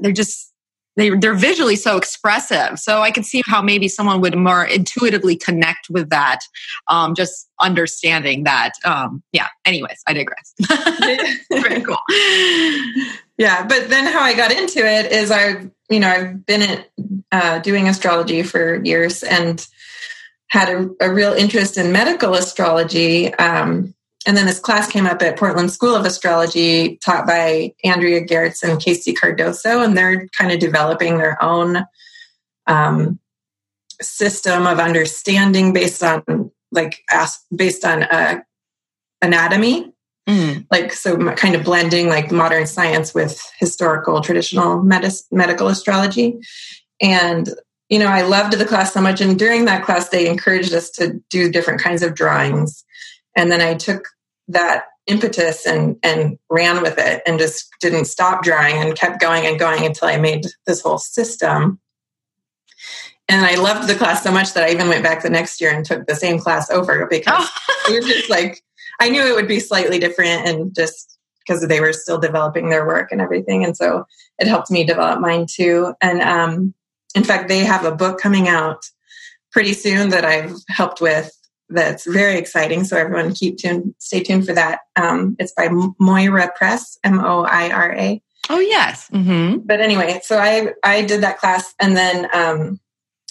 they're just, they, they're visually so expressive. So I could see how maybe someone would more intuitively connect with that, um, just understanding that. Um, yeah, anyways, I digress. Very cool. Yeah, but then how I got into it is I, you know, I've been at, uh, doing astrology for years and had a, a real interest in medical astrology. Um, and then this class came up at Portland School of Astrology taught by Andrea Gerrits and Casey Cardoso, and they're kind of developing their own um, system of understanding based on like based on uh, anatomy. Mm. Like, so kind of blending like modern science with historical, traditional medis- medical astrology. And, you know, I loved the class so much. And during that class, they encouraged us to do different kinds of drawings. And then I took that impetus and, and ran with it and just didn't stop drawing and kept going and going until I made this whole system. And I loved the class so much that I even went back the next year and took the same class over because oh. it was just like, I knew it would be slightly different and just because they were still developing their work and everything. And so it helped me develop mine too. And um, in fact, they have a book coming out pretty soon that I've helped with that's very exciting. So everyone keep tuned, stay tuned for that. Um, it's by Moira Press, M O I R A. Oh, yes. Mm-hmm. But anyway, so I, I did that class and then um,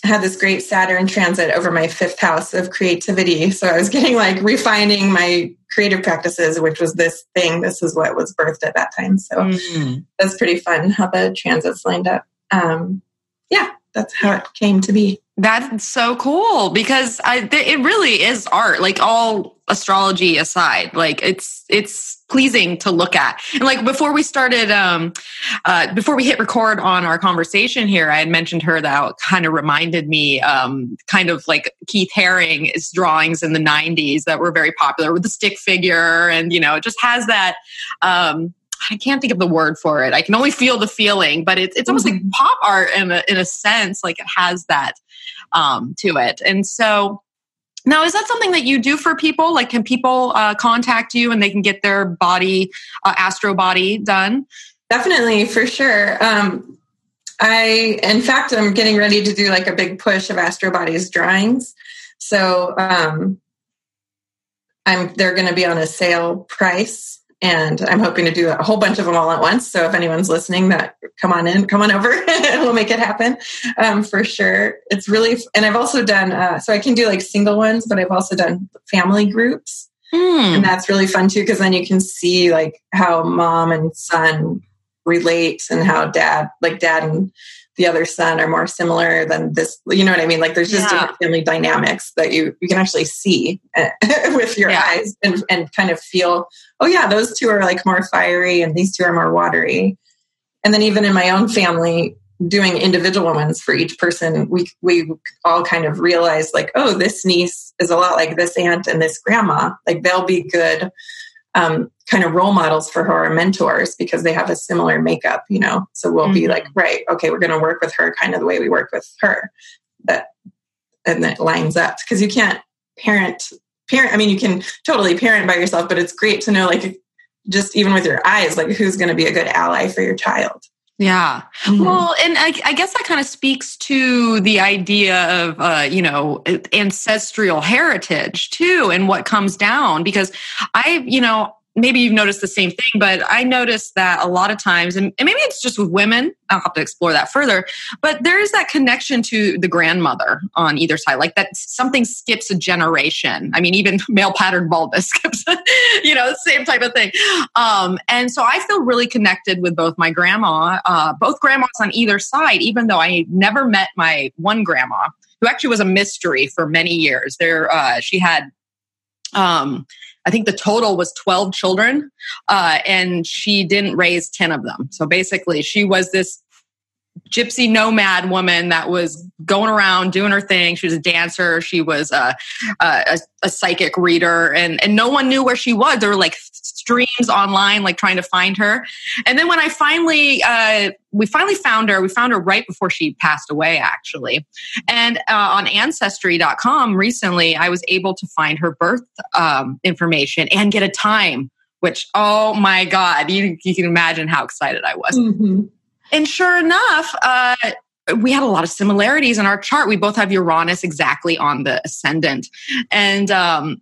I had this great Saturn transit over my fifth house of creativity. So I was getting like refining my creative practices, which was this thing. This is what was birthed at that time. So mm-hmm. that's pretty fun how the transits lined up. Um, yeah, that's how it came to be. That's so cool because I, th- it really is art. Like all astrology aside, like it's it's pleasing to look at. And like before we started, um, uh, before we hit record on our conversation here, I had mentioned her that kind of reminded me, um, kind of like Keith Haring's drawings in the nineties that were very popular with the stick figure, and you know, it just has that. Um, I can't think of the word for it. I can only feel the feeling, but it's it's almost mm-hmm. like pop art in a, in a sense. Like it has that um, to it. And so now, is that something that you do for people? Like, can people uh, contact you and they can get their body, uh, astro body done? Definitely, for sure. Um, I, in fact, I'm getting ready to do like a big push of astro body's drawings. So um, I'm they're going to be on a sale price. And I'm hoping to do a whole bunch of them all at once. So if anyone's listening, that come on in, come on over, we'll make it happen um, for sure. It's really, and I've also done, uh, so I can do like single ones, but I've also done family groups. Mm. And that's really fun too, because then you can see like how mom and son relate and how dad, like dad and the other son are more similar than this, you know what I mean? Like there's just yeah. different family dynamics that you, you can actually see with your yeah. eyes and, and kind of feel, oh yeah, those two are like more fiery and these two are more watery. And then even in my own family, doing individual ones for each person, we we all kind of realized like, oh, this niece is a lot like this aunt and this grandma. Like they'll be good um, kind of role models for her, mentors, because they have a similar makeup, you know? So we'll mm-hmm. be like, right, okay, we're going to work with her kind of the way we work with her. That, and that lines up, because you can't parent, parent, I mean, you can totally parent by yourself, but it's great to know, like, just even with your eyes, like who's going to be a good ally for your child. Yeah. Mm-hmm. Well, and I, I guess that kind of speaks to the idea of, uh, you know, ancestral heritage too, and what comes down, because I, you know, maybe you've noticed the same thing, but I noticed that a lot of times, and maybe it's just with women, I'll have to explore that further, but there is that connection to the grandmother on either side, like that something skips a generation. I mean, even male pattern baldness skips, you know, same type of thing. Um, and so I feel really connected with both my grandma, uh, both grandmas on either side, even though I never met my one grandma, who actually was a mystery for many years. There, uh, she had... Um, I think the total was twelve children, uh, and she didn't raise ten of them. So basically, she was this gypsy nomad woman that was going around doing her thing. She was a dancer. She was a, a, a psychic reader, and, and no one knew where she was. There were like streams online, like trying to find her. And then when I finally, uh, we finally found her, we found her right before she passed away, actually. And uh, on ancestry dot com recently, I was able to find her birth um, information and get a time, which, oh my God, you, you can imagine how excited I was. Mm-hmm. And sure enough, uh, we had a lot of similarities in our chart. We both have Uranus exactly on the ascendant. And um,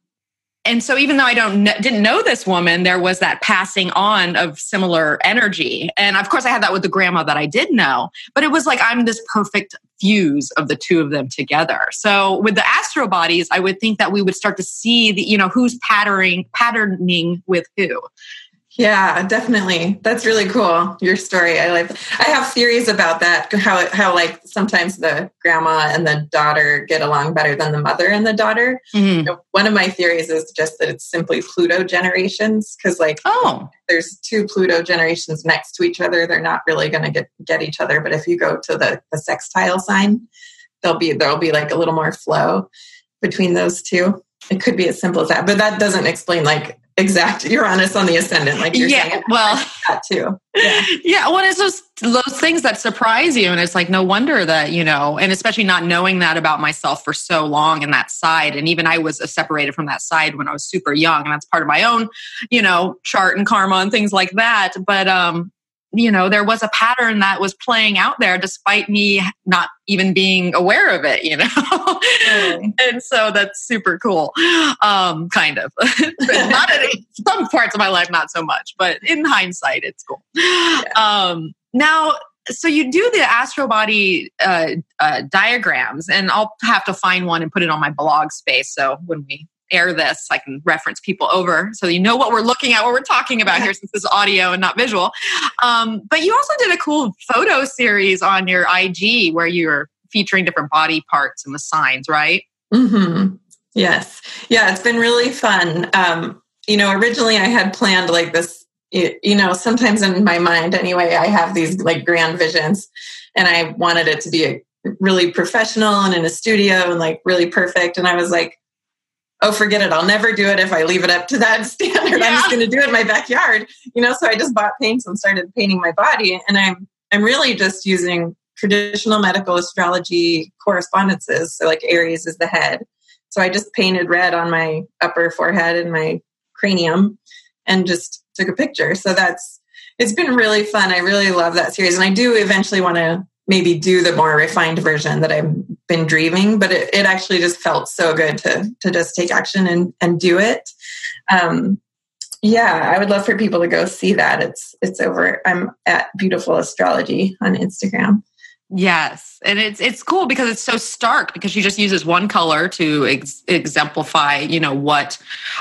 and so even though I don't kn- didn't know this woman, there was that passing on of similar energy. And of course, I had that with the grandma that I did know. But it was like, I'm this perfect fuse of the two of them together. So with the astro bodies, I would think that we would start to see the, you know, who's patterning, patterning with who. Yeah, definitely. That's really cool. Your story. I like, I have theories about that, how, how like sometimes the grandma and the daughter get along better than the mother and the daughter. Mm-hmm. One of my theories is just that it's simply Pluto generations. Cause like, oh, there's two Pluto generations next to each other. They're not really going to get, get each other. But if you go to the, the sextile sign, there'll be, there'll be like a little more flow between those two. It could be as simple as that, but that doesn't explain like, exact Uranus on the ascendant, like you're yeah, saying. Well, that too. Yeah. yeah, well, it's just those things that surprise you, and it's like no wonder that you know, and especially not knowing that about myself for so long in that side, and even I was separated from that side when I was super young, and that's part of my own, you know, chart and karma and things like that. But um, you know, there was a pattern that was playing out there, despite me not even being aware of it, you know. Mm. And so that's super cool, um, kind of. Not in some parts of my life, not so much, but in hindsight, it's cool. Yeah. Um, now, So you do the astro body uh, uh, diagrams, and I'll have to find one and put it on my blog space. So when we air this, I can reference people over so you know what we're looking at, what we're talking about here, since this is audio and not visual. Um, but you also did a cool photo series on your I G where you're featuring different body parts and the signs, right? Mm-hmm. Yes. Yeah, it's been really fun. Um, you know, originally I had planned like this, you know, sometimes in my mind anyway, I have these like grand visions, and I wanted it to be a really professional and in a studio and like really perfect. And I was like, oh, forget it. I'll never do it if I leave it up to that standard. Yeah. I'm just going to do it in my backyard. You know, so I just bought paints and started painting my body. And I'm I'm really just using traditional medical astrology correspondences. So like Aries is the head. So I just painted red on my upper forehead and my cranium and just took a picture. So that's, it's been really fun. I really love that series. And I do eventually want to maybe do the more refined version that I've been dreaming, but it, it actually just felt so good to to just take action and, and do it. Um, yeah, I would love for people to go see that. It's it's over. I'm at Beautiful Astrology on Instagram. Yes. And it's it's cool because it's so stark, because she just uses one color to ex- exemplify, you know, what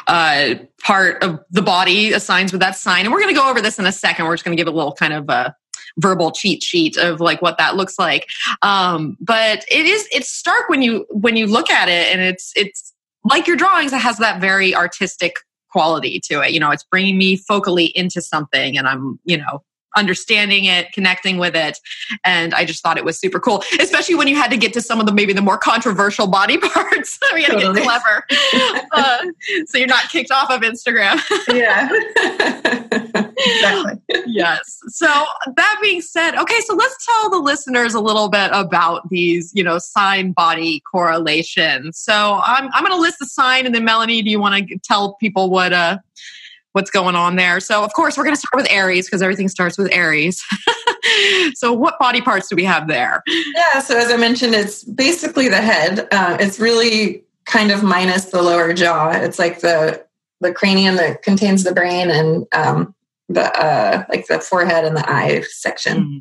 uh, part of the body assigns with that sign. And we're going to go over this in a second. We're just going to give a little kind of a verbal cheat sheet of like what that looks like. Um, but it is, it's stark when you, when you look at it, and it's, it's like your drawings, it has that very artistic quality to it. You know, it's bringing me focally into something, and I'm, you know, understanding it, connecting with it. And I just thought it was super cool, especially when you had to get to some of the, maybe the more controversial body parts. I mean, totally. It's clever. uh, so you're not kicked off of Instagram. Yeah. Exactly. Yes. So that being said, okay, so let's tell the listeners a little bit about these, you know, sign body correlations. So I'm, I'm going to list the sign, and then Melanie, do you want to tell people what, uh, what's going on there? So of course we're going to start with Aries, because everything starts with Aries. So what body parts do we have there? Yeah. So as I mentioned, it's basically the head. Uh, it's really kind of minus the lower jaw. It's like the, the cranium that contains the brain, and um, the, uh, like the forehead and the eye section. Mm-hmm.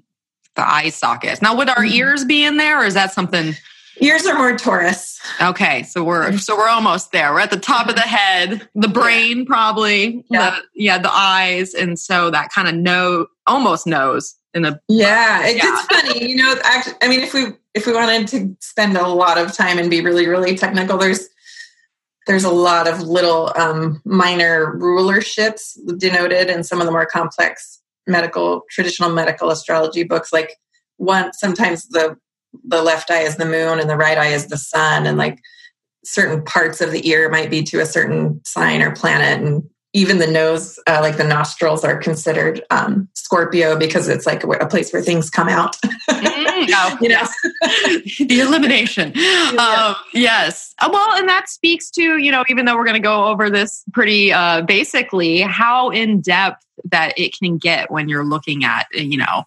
The eye socket. Now would our mm-hmm. ears be in there, or is that something? Ears are more Taurus. Okay, so we're so we're almost there. We're at the top of the head, the brain probably, yeah, the, yeah, the eyes, and so that kind of nose, almost nose in a yeah. It's yeah. funny, you know. Actually, I mean, if we if we wanted to spend a lot of time and be really really technical, there's there's a lot of little um, minor rulerships denoted in some of the more complex medical traditional medical astrology books. Like one sometimes the the left eye is the moon and the right eye is the sun, and like certain parts of the ear might be to a certain sign or planet. And even the nose, uh, like the nostrils are considered um, Scorpio, because it's like a place where things come out. Mm, no, you know? The elimination. Um, yes. Well, and that speaks to, you know, even though we're going to go over this pretty uh, basically, how in depth that it can get when you're looking at, you know,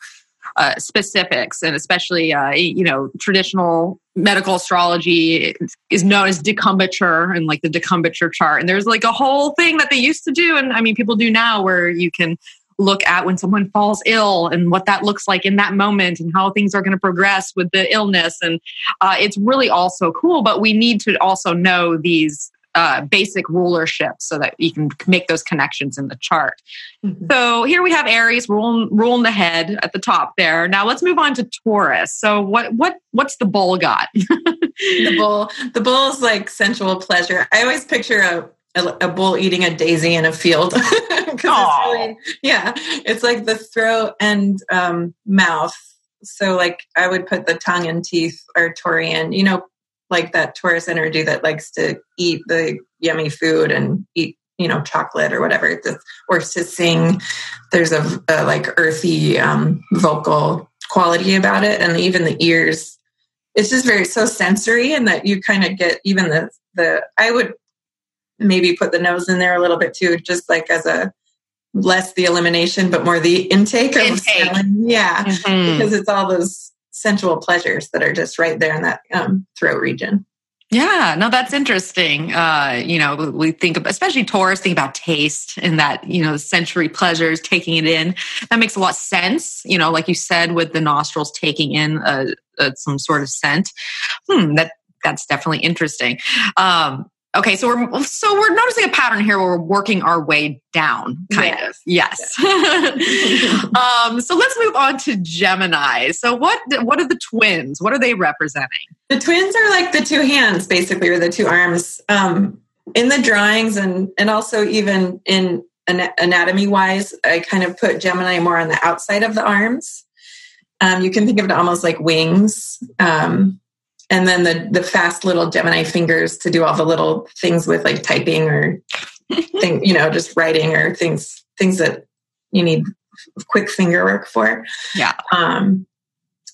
Uh, specifics, and especially, uh, you know, traditional medical astrology is known as decumbiture, and like the decumbiture chart. And there's like a whole thing that they used to do, and I mean, people do now, where you can look at when someone falls ill and what that looks like in that moment, and how things are going to progress with the illness. And uh, it's really also cool, but we need to also know these Uh, basic rulership so that you can make those connections in the chart. Mm-hmm. So here we have Aries ruling ruling the head at the top there. Now let's move on to Taurus. So what what what's the bull got? the bull the bull is like sensual pleasure. I always picture a a, a bull eating a daisy in a field. It's really, yeah, it's like the throat and um, mouth. So like I would put the tongue and teeth are Taurian. You know, like that Taurus energy that likes to eat the yummy food and eat, you know, chocolate or whatever, or to sing. There's a, a like earthy um, vocal quality about it. And even the ears, it's just very, so sensory, and that you kind of get even the, the, I would maybe put the nose in there a little bit too, just like as a, less the elimination, but more the intake. of intake. Selling. Yeah. Mm-hmm. Because it's all those sensual pleasures that are just right there in that um, throat region. Yeah, no, that's interesting. Uh, you know, we think about, especially Taurus, think about taste and that, you know, sensory pleasures, taking it in. That makes a lot of sense. You know, like you said, with the nostrils taking in uh, uh, some sort of scent. Hmm, that that's definitely interesting. Um, okay, so we're so we're noticing a pattern here where we're working our way down, kind yes. of. Yes. yes. um, so let's move on to Gemini. So what what are the twins? What are they representing? The twins are like the two hands, basically, or the two arms. Um, in the drawings and, and also even in anatomy-wise, I kind of put Gemini more on the outside of the arms. Um, you can think of it almost like wings. Um, and then the, the fast little Gemini fingers to do all the little things with, like typing or, thing, you know, just writing or things things that you need quick finger work for. Yeah. Um,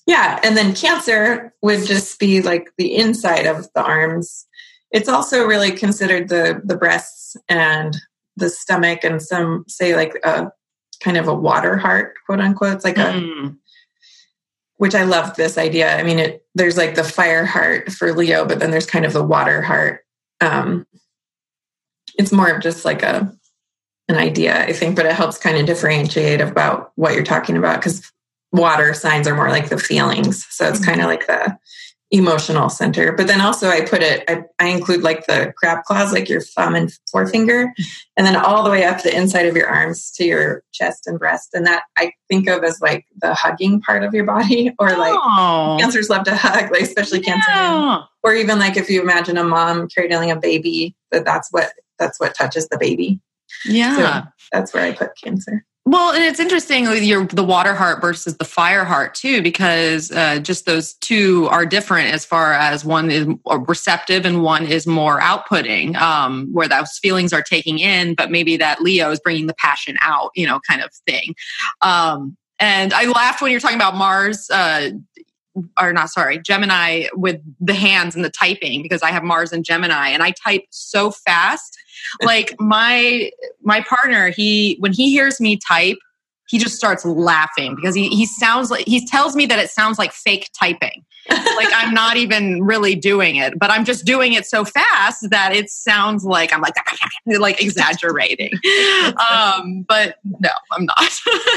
Yeah, and then Cancer would just be like the inside of the arms. It's also really considered the the breasts and the stomach, and some say like a kind of a water heart, quote unquote. It's like mm. a, which I love this idea. I mean, it, there's like the fire heart for Leo, but then there's kind of the water heart. Um, it's more of just like a an idea, I think, but it helps kind of differentiate about what you're talking about, because water signs are more like the feelings. So it's kind of like the emotional center. But then also I put it, I, I include like the crab claws, like your thumb and forefinger, and then all the way up the inside of your arms to your chest and breast. And that I think of as like the hugging part of your body, or like oh. Cancers love to hug, like especially yeah. Cancer. Or even like if you imagine a mom carrying a baby, that that's what, that's what touches the baby. Yeah. So that's where I put Cancer. Well, and it's interesting with your the water heart versus the fire heart too, because uh, just those two are different as far as one is receptive and one is more outputting, um, where those feelings are taking in, but maybe that Leo is bringing the passion out, you know, kind of thing. Um, and I laughed when you're talking about Mars, uh, or not, sorry, Gemini with the hands and the typing, because I have Mars and Gemini, and I type so fast. Like my my partner, he when he hears me type, he just starts laughing because he, he sounds like he tells me that it sounds like fake typing. Like I'm not even really doing it, but I'm just doing it so fast that it sounds like I'm like like exaggerating. Um, but no, I'm not.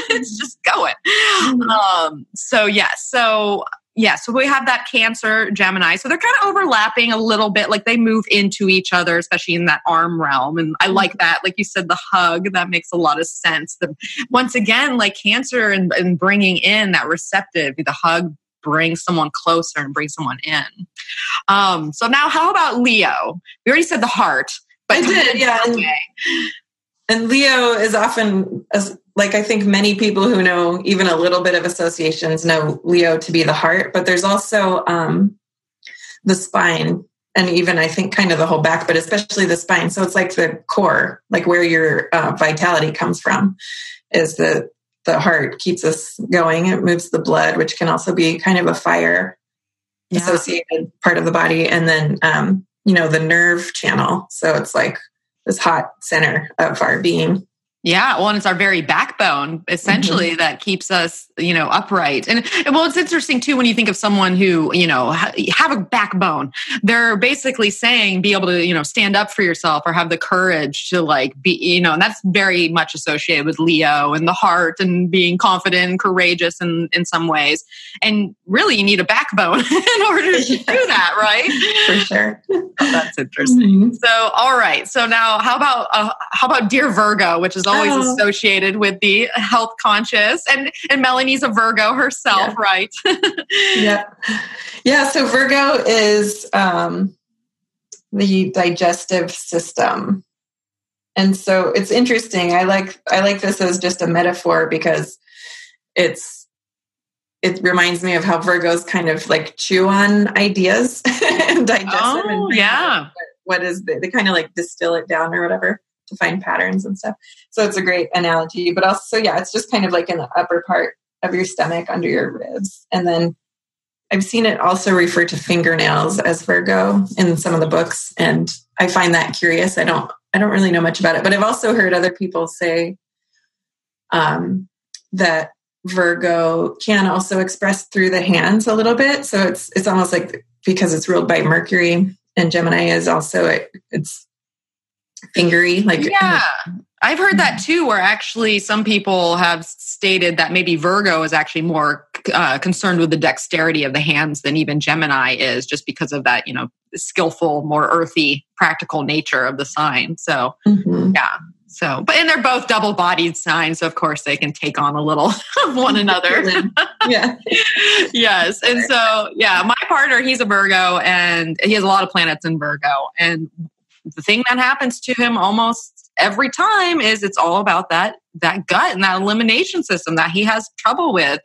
It's just going. Um, so yeah, so. Yeah, so we have that Cancer, Gemini. So they're kind of overlapping a little bit. Like they move into each other, especially in that arm realm. And I like that. Like you said, the hug, that makes a lot of sense. The, once again, like Cancer and, and bringing in that receptive, the hug brings someone closer and brings someone in. Um, so now how about Leo? We already said the heart. But I did, yeah. Okay. And Leo is often, like I think many people who know even a little bit of associations know Leo to be the heart, but there's also um, the spine, and even I think kind of the whole back, but especially the spine. So it's like the core, like where your uh, vitality comes from, is the, the heart keeps us going. It moves the blood, which can also be kind of a fire yeah. associated part of the body. And then, um, you know, the nerve channel. So it's like this hot center of our being. Yeah, well, and it's our very backbone, essentially, mm-hmm. that keeps us, you know, upright. And, and well, it's interesting, too, when you think of someone who, you know, ha- have a backbone, they're basically saying be able to, you know, stand up for yourself or have the courage to, like, be, you know, and that's very much associated with Leo and the heart and being confident and courageous in, in some ways. And really, you need a backbone in order to yes. do that, right? For sure. Oh, that's interesting. Mm-hmm. So, all right. So now, how about, uh, how about Dear Virgo, which is always oh. associated with the health conscious, and, and Melanie's a Virgo herself, yeah. right? yeah. Yeah. So Virgo is, um, the digestive system. And so it's interesting. I like, I like this as just a metaphor because it's, it reminds me of how Virgos kind of like chew on ideas and digest oh, them. And yeah. What is the, they kind of like distill it down or whatever to find patterns and stuff. So it's a great analogy, but also, yeah, it's just kind of like in the upper part of your stomach under your ribs. And then I've seen it also refer to fingernails as Virgo in some of the books. And I find that curious. I don't, I don't really know much about it, but I've also heard other people say um, that Virgo can also express through the hands a little bit. So it's, it's almost like because it's ruled by Mercury, and Gemini is also it, it's fingery. Like yeah, I've heard that too. Where actually some people have stated that maybe Virgo is actually more uh, concerned with the dexterity of the hands than even Gemini is, just because of that, you know, skillful, more earthy, practical nature of the sign. So mm-hmm. yeah. So, but and they're both double-bodied signs, so of course they can take on a little of one another. Yeah. Yes. And so, yeah, my partner, he's a Virgo, and he has a lot of planets in Virgo. And the thing that happens to him almost every time is it's all about that that gut and that elimination system that he has trouble with,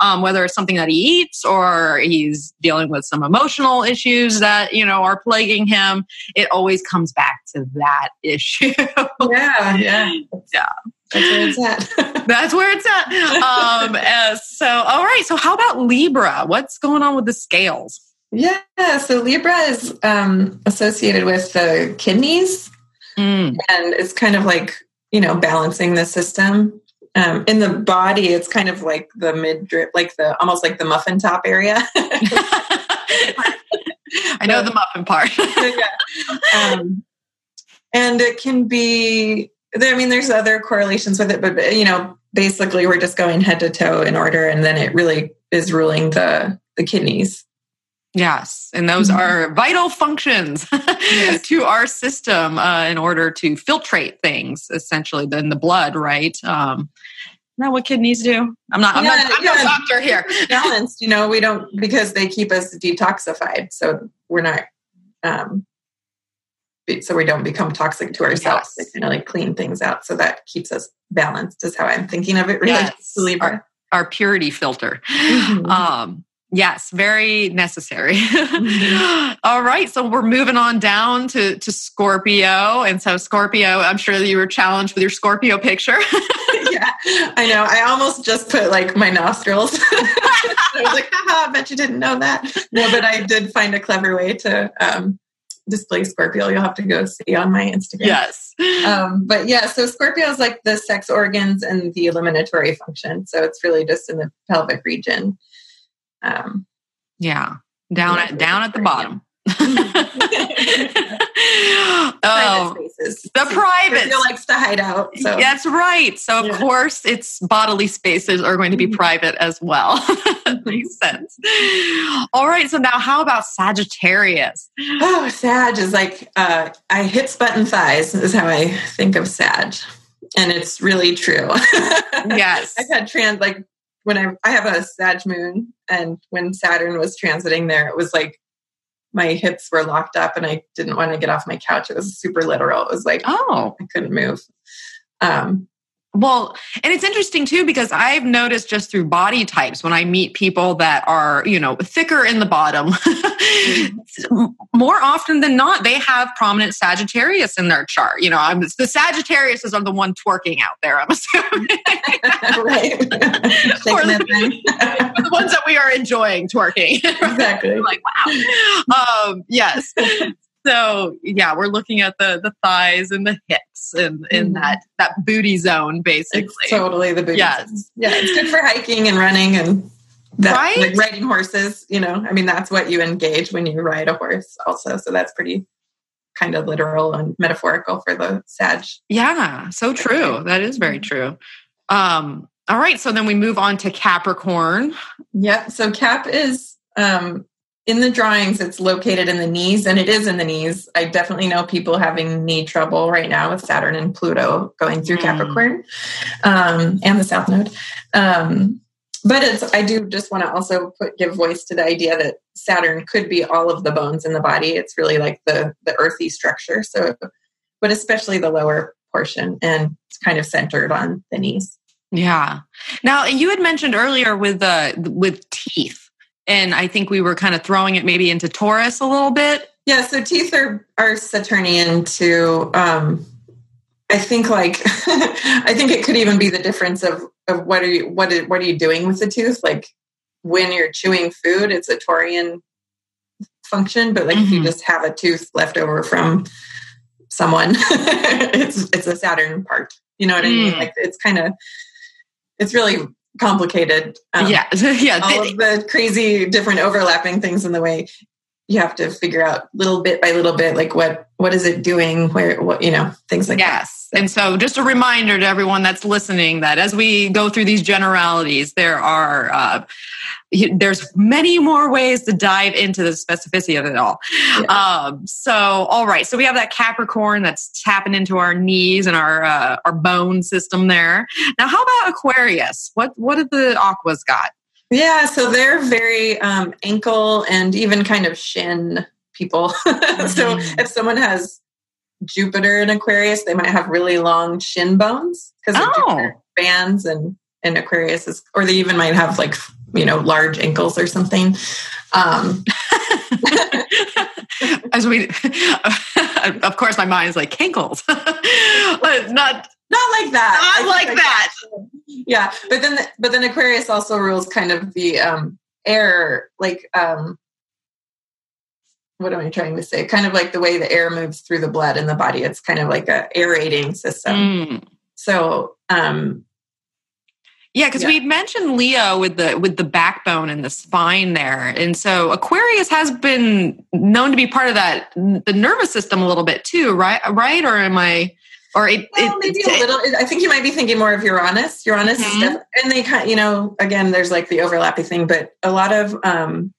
um, whether it's something that he eats or he's dealing with some emotional issues that, you know, are plaguing him. It always comes back to that issue. Yeah, yeah, yeah. That's where it's at. That's where it's at. Um, uh, so, all right. So, how about Libra? What's going on with the scales? Yeah, so Libra is um, associated with the kidneys, mm. and it's kind of like, you know, balancing the system. Um, in the body, it's kind of like the mid-drip, like the almost like the muffin top area. I know but, the muffin part. Yeah. Um, and it can be, I mean, there's other correlations with it, but, you know, basically we're just going head to toe in order, and then it really is ruling the the kidneys. Yes, and those mm-hmm. are vital functions yes. to our system uh, in order to filtrate things, essentially, in the blood, right? Um, is that what kidneys do? I'm not. I'm yeah, not. I'm yeah. no doctor here. Balanced, you know, we don't because they keep us detoxified, so we're not. Um, so we don't become toxic to ourselves. Yes. They kind of like clean things out, so that keeps us balanced. Is how I'm thinking of it. Really, yes. our, our purity filter. Mm-hmm. Um, Yes, very necessary. Mm-hmm. All right, so we're moving on down to, to Scorpio. And so Scorpio, I'm sure that you were challenged with your Scorpio picture. Yeah, I know. I almost just put like my nostrils. I was like, haha, I bet you didn't know that. No, but I did find a clever way to um, display Scorpio. You'll have to go see on my Instagram. Yes. Um, but yeah, so Scorpio is like the sex organs and the eliminatory function. So it's really just in the pelvic region. Um, yeah, down at down at the bottom. Oh, spaces. The private likes to hide out. So. That's right. So of yeah. course, its bodily spaces are going to be private as well. Makes sense. All right. So now, how about Sagittarius? Oh, Sag is like uh, I hips, butt, and thighs is how I think of Sag, and it's really true. Yes, I've had trans like. When I I have a Sag moon, and when Saturn was transiting there, it was like my hips were locked up and I didn't want to get off my couch. It was super literal. It was like, oh, I couldn't move. Um, well, and it's interesting too, because I've noticed just through body types, when I meet people that are, you know, thicker in the bottom, mm-hmm. more often than not, they have prominent Sagittarius in theus chart. You know, I'm, the Sagittarius is the one twerking out there, I'm assuming. Right. or, or the ones that we are enjoying twerking. Exactly. Like, wow. Um, yes. So yeah, we're looking at the, the thighs and the hips and in mm-hmm. that, that booty zone, basically. It's totally the booty yes. zone. Yeah, it's good for hiking and running and that, right? Like riding horses, you know. I mean, that's what you engage when you ride a horse also. So that's pretty kind of literal and metaphorical for the Sag. Yeah, so true. That is very true. Um, all right, so then we move on to Capricorn. Yeah, so Cap is... Um, in the drawings, it's located in the knees, and it is in the knees. I definitely know people having knee trouble right now with Saturn and Pluto going through mm. Capricorn um, and the South Node. Um, but it's, I do just want to also put, give voice to the idea that Saturn could be all of the bones in the body. It's really like the the earthy structure. So, but especially the lower portion, and it's kind of centered on the knees. Yeah. Now you had mentioned earlier with the uh, with teeth. And I think we were kind of throwing it maybe into Taurus a little bit. Yeah, so teeth are, are Saturnian too. Um, I think like I think it could even be the difference of, of what are you what is, what are you doing with the tooth? Like when you're chewing food, it's a Taurian function, but like mm-hmm. if you just have a tooth left over from someone, it's it's a Saturn part. You know what mm. I mean? Like it's kind of it's really complicated. Um, yeah. yeah. All of the crazy different overlapping things in the way you have to figure out little bit by little bit, like what, what is it doing, where, what, you know, things like yes. that. Yes. And so just a reminder to everyone that's listening that as we go through these generalities, there are, uh, there's many more ways to dive into the specificity of it all. Yeah. Um, so, all right. So we have that Capricorn that's tapping into our knees and our, uh, our bone system there. Now, how about Aquarius? What, what have the Aquas got? Yeah, so they're very um, ankle and even kind of shin people. Mm-hmm. So if someone has Jupiter in Aquarius, they might have really long shin bones because of oh. Jupiter bands and, and Aquarius is, or they even might have like, you know, large ankles or something. Um, As we, of course, my mind's like, ankles. But not... Not like that. Not like, like that. that. Yeah, but then, the, but then Aquarius also rules kind of the um, air, like um, what am I trying to say? Kind of like the way the air moves through the blood in the body. It's kind of like a aerating system. Mm. So, um, yeah, because yeah. we mentioned Leo with the with the backbone and the spine there, and so Aquarius has been known to be part of that the nervous system a little bit too, right? Right? Or am I? Or it, well, it, maybe it, a little. It, I think you might be thinking more of Uranus. Uranus, mm-hmm. is def- and they kind of, you know, again, there's like the overlapping thing, but a lot of, um,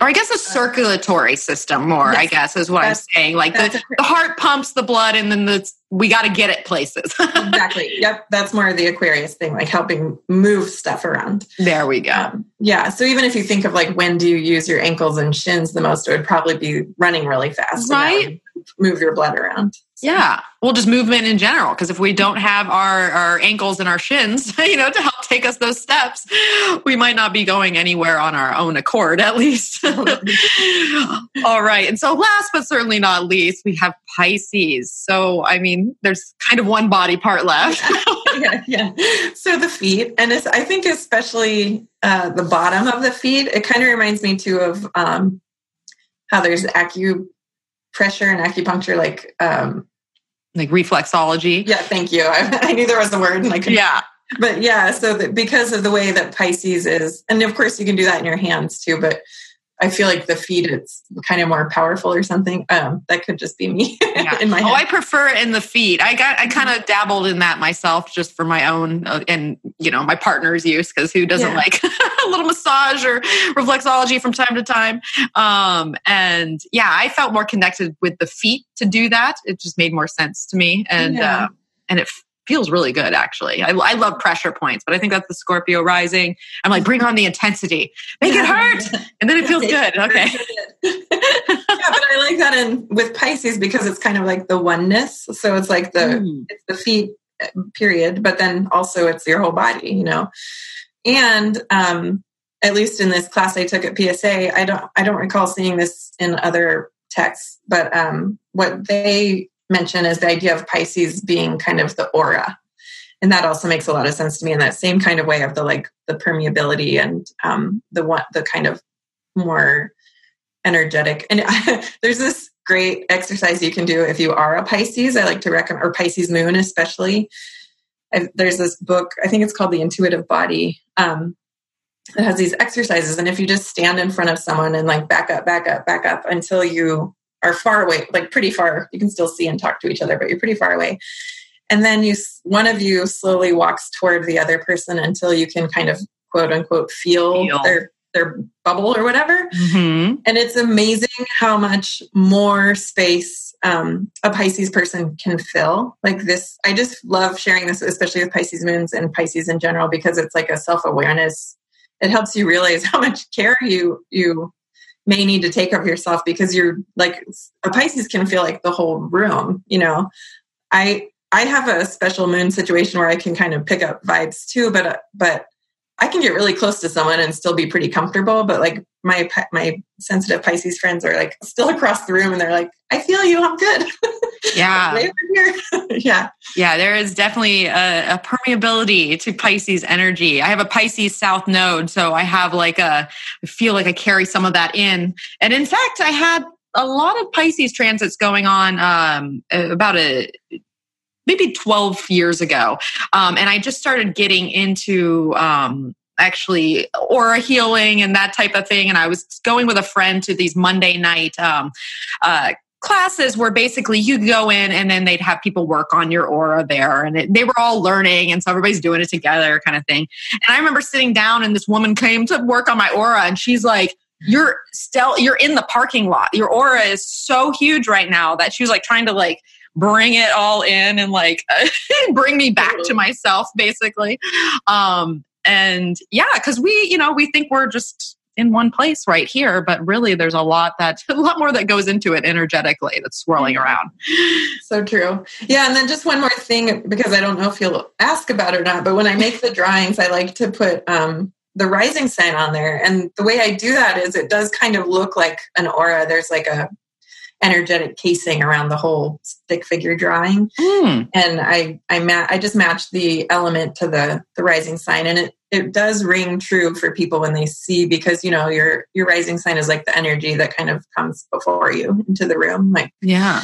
or I guess a circulatory uh, system, more I guess is what I'm saying. Like the, the heart pumps the blood, and then the we got to get it places. Exactly. Yep, that's more of the Aquarius thing, like helping move stuff around. There we go. Um, yeah. So even if you think of like when do you use your ankles and shins the most, it would probably be running really fast, right? Move your blood around. Yeah. Well, just movement in general, because if we don't have our, our ankles and our shins, you know, to help take us those steps, we might not be going anywhere on our own accord, at least. All right. And so last but certainly not least, we have Pisces. So, I mean, there's kind of one body part left. yeah, yeah. So the feet, and it's, I think especially uh, the bottom of the feet, it kind of reminds me too of um, how there's acupressure and acupuncture, like... Um, Like reflexology. Yeah, thank you. I, I knew there was a word. And I couldn't, yeah. But yeah, so that because of the way that Pisces is, and of course you can do that in your hands too, but I feel like the feet, it's kind of more powerful or something. Um, that could just be me yeah. in my head. Oh, I prefer it in the feet. I got, I kind of dabbled in that myself just for my own uh, and, you know, my partner's use, because who doesn't yeah. like a little massage or reflexology from time to time. Um, and yeah, I felt more connected with the feet to do that. It just made more sense to me. And, yeah. uh, and it feels really good, actually. I, I love pressure points, but I think that's the Scorpio rising. I'm like, bring on the intensity, make it hurt, and then it feels good. Okay. Yeah, but I like that in with Pisces because it's kind of like the oneness. So it's like the mm. it's the feet period, but then also it's your whole body, you know. And um, at least in this class I took at P S A, I don't I don't recall seeing this in other texts, but um, what they mention is the idea of Pisces being kind of the aura. And that also makes a lot of sense to me in that same kind of way of the, like the permeability and um, the one, the kind of more energetic. And I, there's this great exercise you can do if you are a Pisces. I like to recommend, or Pisces moon, especially. I've, there's this book, I think it's called The Intuitive Body. Um, it has these exercises. And if you just stand in front of someone and like back up, back up, back up until you are far away, like pretty far. You can still see and talk to each other, but you're pretty far away. And then you, one of you slowly walks toward the other person until you can kind of quote unquote feel, feel. their their bubble or whatever. Mm-hmm. And it's amazing how much more space um, a Pisces person can fill. Like this, I just love sharing this, especially with Pisces moons and Pisces in general, because it's like a self-awareness. It helps you realize how much care you you. may need to take of yourself, because you're like a Pisces can feel like the whole room, you know. I I have a special moon situation where I can kind of pick up vibes too, but but I can get really close to someone and still be pretty comfortable. But like my my sensitive Pisces friends are like still across the room, and they're like, I feel you, I'm good. Yeah. yeah. Yeah. There is definitely a, a permeability to Pisces energy. I have a Pisces South node. So I have like a, I feel like I carry some of that in. And in fact, I had a lot of Pisces transits going on um, about a, maybe twelve years ago. Um, and I just started getting into, um, actually aura healing and that type of thing. And I was going with a friend to these Monday night um, uh, classes where basically you go in and then they'd have people work on your aura there. And it, they were all learning. And so everybody's doing it together kind of thing. And I remember sitting down and this woman came to work on my aura and she's like, You're still, you're in the parking lot. Your aura is so huge right now that she was like trying to like bring it all in and like bring me back to myself basically. Um, and yeah, cause we, you know, we think we're just in one place right here, but really there's a lot that, a lot more that goes into it energetically that's swirling around. So true. Yeah. And then just one more thing, because I don't know if you'll ask about it or not, but when I make the drawings, I like to put, um, the rising sign on there. And the way I do that is it does kind of look like an aura. There's like a energetic casing around the whole stick figure drawing. Mm. And I, I, ma- I just matched the element to the, the rising sign. And it, it does ring true for people when they see, because, you know, your, your rising sign is like the energy that kind of comes before you into the room. Like, yeah.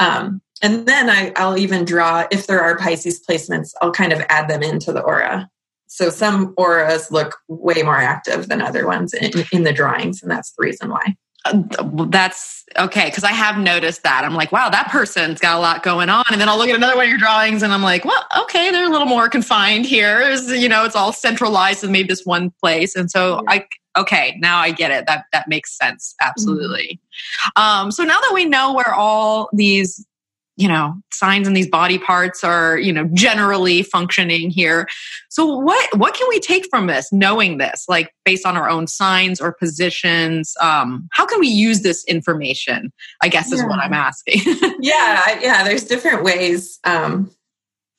Um, and then I, I'll even draw, if there are Pisces placements, I'll kind of add them into the aura. So some auras look way more active than other ones in, in the drawings. And that's the reason why. Uh, that's okay. Because I have noticed that. I'm like, wow, that person's got a lot going on. And then I'll look at another one of your drawings and I'm like, well, okay, they're a little more confined here. It's, you know, it's all centralized in maybe this one place. And so yeah. I, okay, now I get it. That, that makes sense. Absolutely. Mm-hmm. Um, so now that we know where all these, you know, signs in these body parts are, you know, generally functioning here. So what, what can we take from this, knowing this, like based on our own signs or positions? Um, how can we use this information, I guess is yeah. what I'm asking. yeah. Yeah. There's different ways. Um,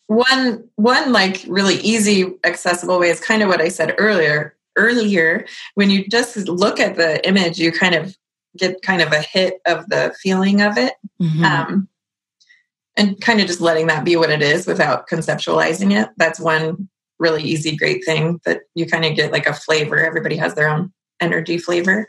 one, one like really easy, accessible way is kind of what I said earlier, earlier, when you just look at the image, you kind of get kind of a hit of the feeling of it. Mm-hmm. Um, And kind of just letting that be what it is without conceptualizing it. That's one really easy, great thing that you kind of get like a flavor. Everybody has their own energy flavor.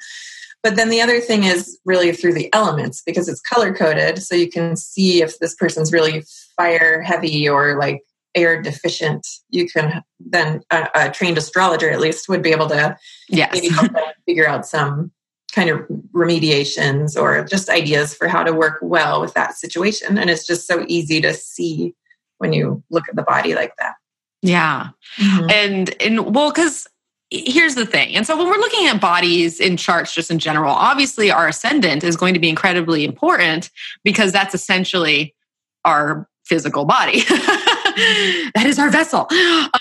But then the other thing is really through the elements, because it's color coded. So you can see if this person's really fire heavy or like air deficient. You can then, a, a trained astrologer at least would be able to yes. maybe help them figure out some kind of remediations or just ideas for how to work well with that situation. And it's just so easy to see when you look at the body like that. Yeah. Mm-hmm. And, and well, because here's the thing. And so when we're looking at bodies in charts, just in general, obviously our ascendant is going to be incredibly important because that's essentially our physical body. That is our vessel.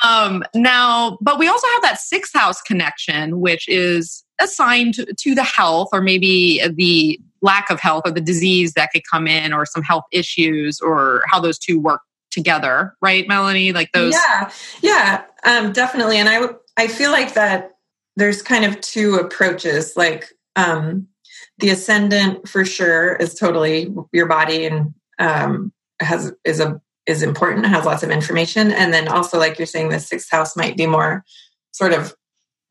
Um, now, but we also have that sixth house connection, which is assigned to the health or maybe the lack of health or the disease that could come in or some health issues or how those two work together. Right, Melanie? Like those. Yeah. Yeah, um, definitely. And I, w- I feel like that there's kind of two approaches, like um, the ascendant for sure is totally your body and um, has, is a, is important, has lots of information. And then also, like you're saying, the sixth house might be more sort of,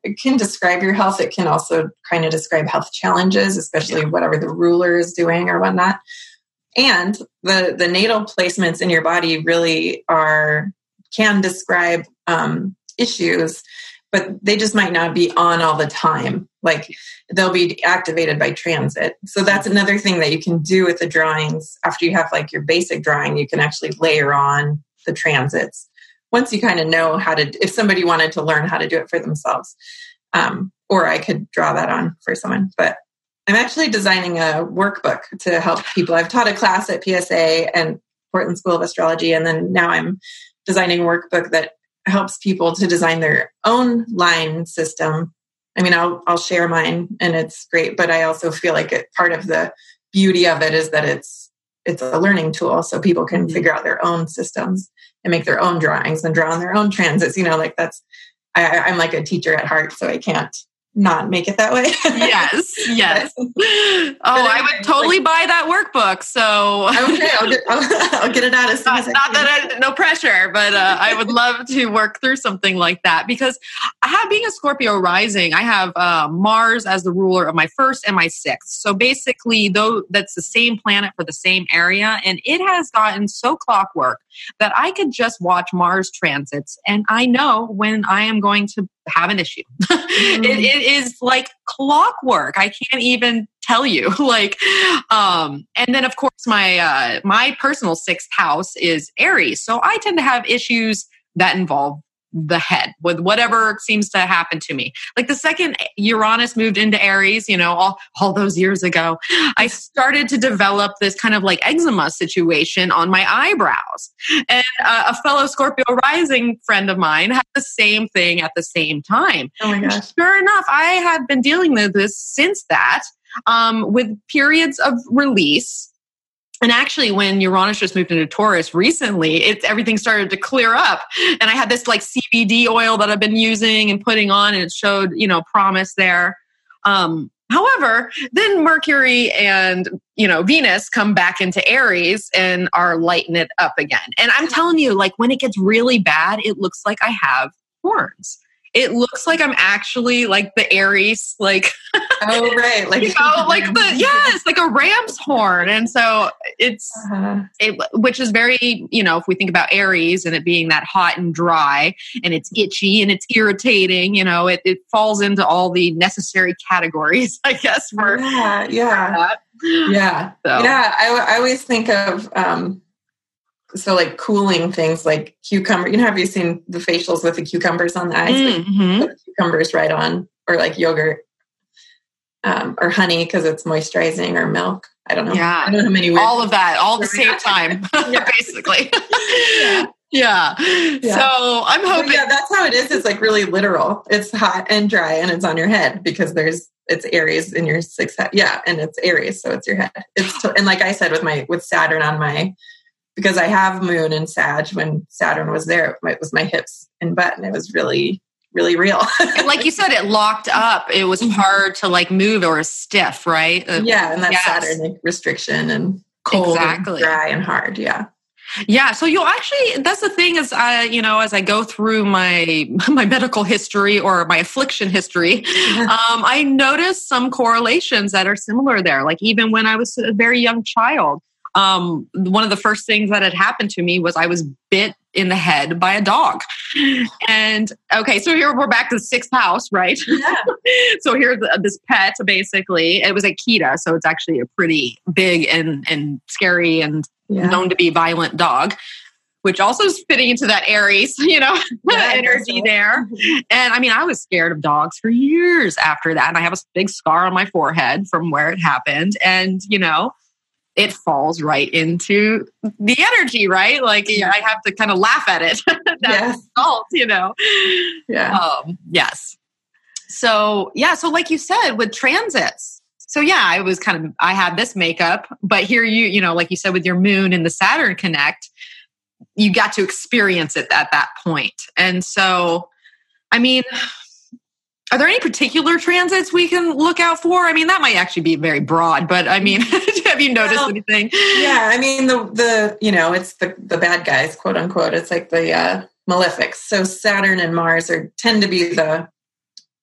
it can describe your health. It can also kind of describe health challenges, especially whatever the ruler is doing or whatnot. And the, the natal placements in your body really are, can describe um, issues, but they just might not be on all the time. Like they'll be activated by transit. So that's another thing that you can do with the drawings. After you have like your basic drawing, you can actually layer on the transits. Once you kind of know how to, if somebody wanted to learn how to do it for themselves, um, or I could draw that on for someone, but I'm actually designing a workbook to help people. I've taught a class at P S A and Portland School of Astrology. And then now I'm designing a workbook that helps people to design their own line system. I mean, I'll, I'll share mine and it's great, but I also feel like it, part of the beauty of it is that it's, it's a learning tool. So people can figure out their own systems and make their own drawings and draw on their own transits, you know, like that's, I, I'm like a teacher at heart, so I can't not make it that way. Yes. Yes. But, oh, but I would totally like, buy that workbook. So okay, I'll get, I'll, I'll get it out as soon not, as I not can. That I, no pressure, but uh, I would love to work through something like that because I have, being a Scorpio rising, I have uh, Mars as the ruler of my first and my sixth. So basically though, that's the same planet for the same area. And it has gotten so clockwork that I could just watch Mars transits and I know when I am going to have an issue. Mm-hmm. it, it is like clockwork. I can't even tell you. Like, um, and then of course my uh, my personal sixth house is Aries, so I tend to have issues that involve the head with whatever seems to happen to me. Like the second Uranus moved into Aries, you know, all, all those years ago, I started to develop this kind of like eczema situation on my eyebrows. And uh, a fellow Scorpio rising friend of mine had the same thing at the same time. Oh my gosh. Sure enough, I had been dealing with this since that um, with periods of release. And actually, when Uranus just moved into Taurus recently, it, everything started to clear up. And I had this like C B D oil that I've been using and putting on, and it showed, you know, promise there. Um, however, then Mercury and, you know, Venus come back into Aries and are lighting it up again. And I'm telling you, like when it gets really bad, it looks like I have horns. It looks like I'm actually like the Aries, like, oh, right. Like, you know, like the, yes, like a ram's horn. And so it's, uh-huh. it, which is very, you know, if we think about Aries and it being that hot and dry and it's itchy and it's irritating, you know, it, it falls into all the necessary categories, I guess. For, yeah. Yeah. For yeah. So. Yeah. I, I always think of, um, so like cooling things like cucumber, you know, have you seen the facials with the cucumbers on the eyes? Mm-hmm. Put cucumbers right on, or like yogurt um, or honey because it's moisturizing, or milk. I don't know. Yeah. I don't know how many. All of that, all at the same time, basically. Yeah. Yeah. yeah. So I'm hoping. But yeah, that's how it is. It's like really literal. It's hot and dry and it's on your head because there's, it's Aries in your sixth head. Yeah. And it's Aries. So it's your head. It's, to, and like I said, with my, with Saturn on my, because I have moon in Sag, when Saturn was there, it was my hips and butt, and it was really, really real. And like you said, it locked up. It was hard to like move or stiff, right? Yeah, and that's yes. Saturn, like restriction and cold exactly. and dry and hard, yeah. Yeah, so you'll actually, that's the thing is, I, you know, as I go through my my medical history or my affliction history, um, I noticed some correlations that are similar there. Like even when I was a very young child, Um, one of the first things that had happened to me was I was bit in the head by a dog. And okay, so here we're back to the sixth house, right? Yeah. So here's this pet, basically. It was a Akita, so it's actually a pretty big and, and scary and yeah. known to be violent dog, which also is fitting into that Aries, you know, yeah, energy there. And I mean, I was scared of dogs for years after that. And I have a big scar on my forehead from where it happened. And, you know, it falls right into the energy, right? Like yeah. I have to kind of laugh at it. That's yes. salt, you know? Yeah. Um, yes. So, yeah. So like you said, with transits. So yeah, I was kind of, I had this makeup, but here you, you know, like you said, with your moon and the Saturn connect, you got to experience it at that point. And so, I mean, are there any particular transits we can look out for? I mean, that might actually be very broad, but I mean, have you noticed well, anything? Yeah, I mean, the, the you know, it's the, the bad guys, quote unquote. It's like the uh, malefics. So Saturn and Mars are tend to be the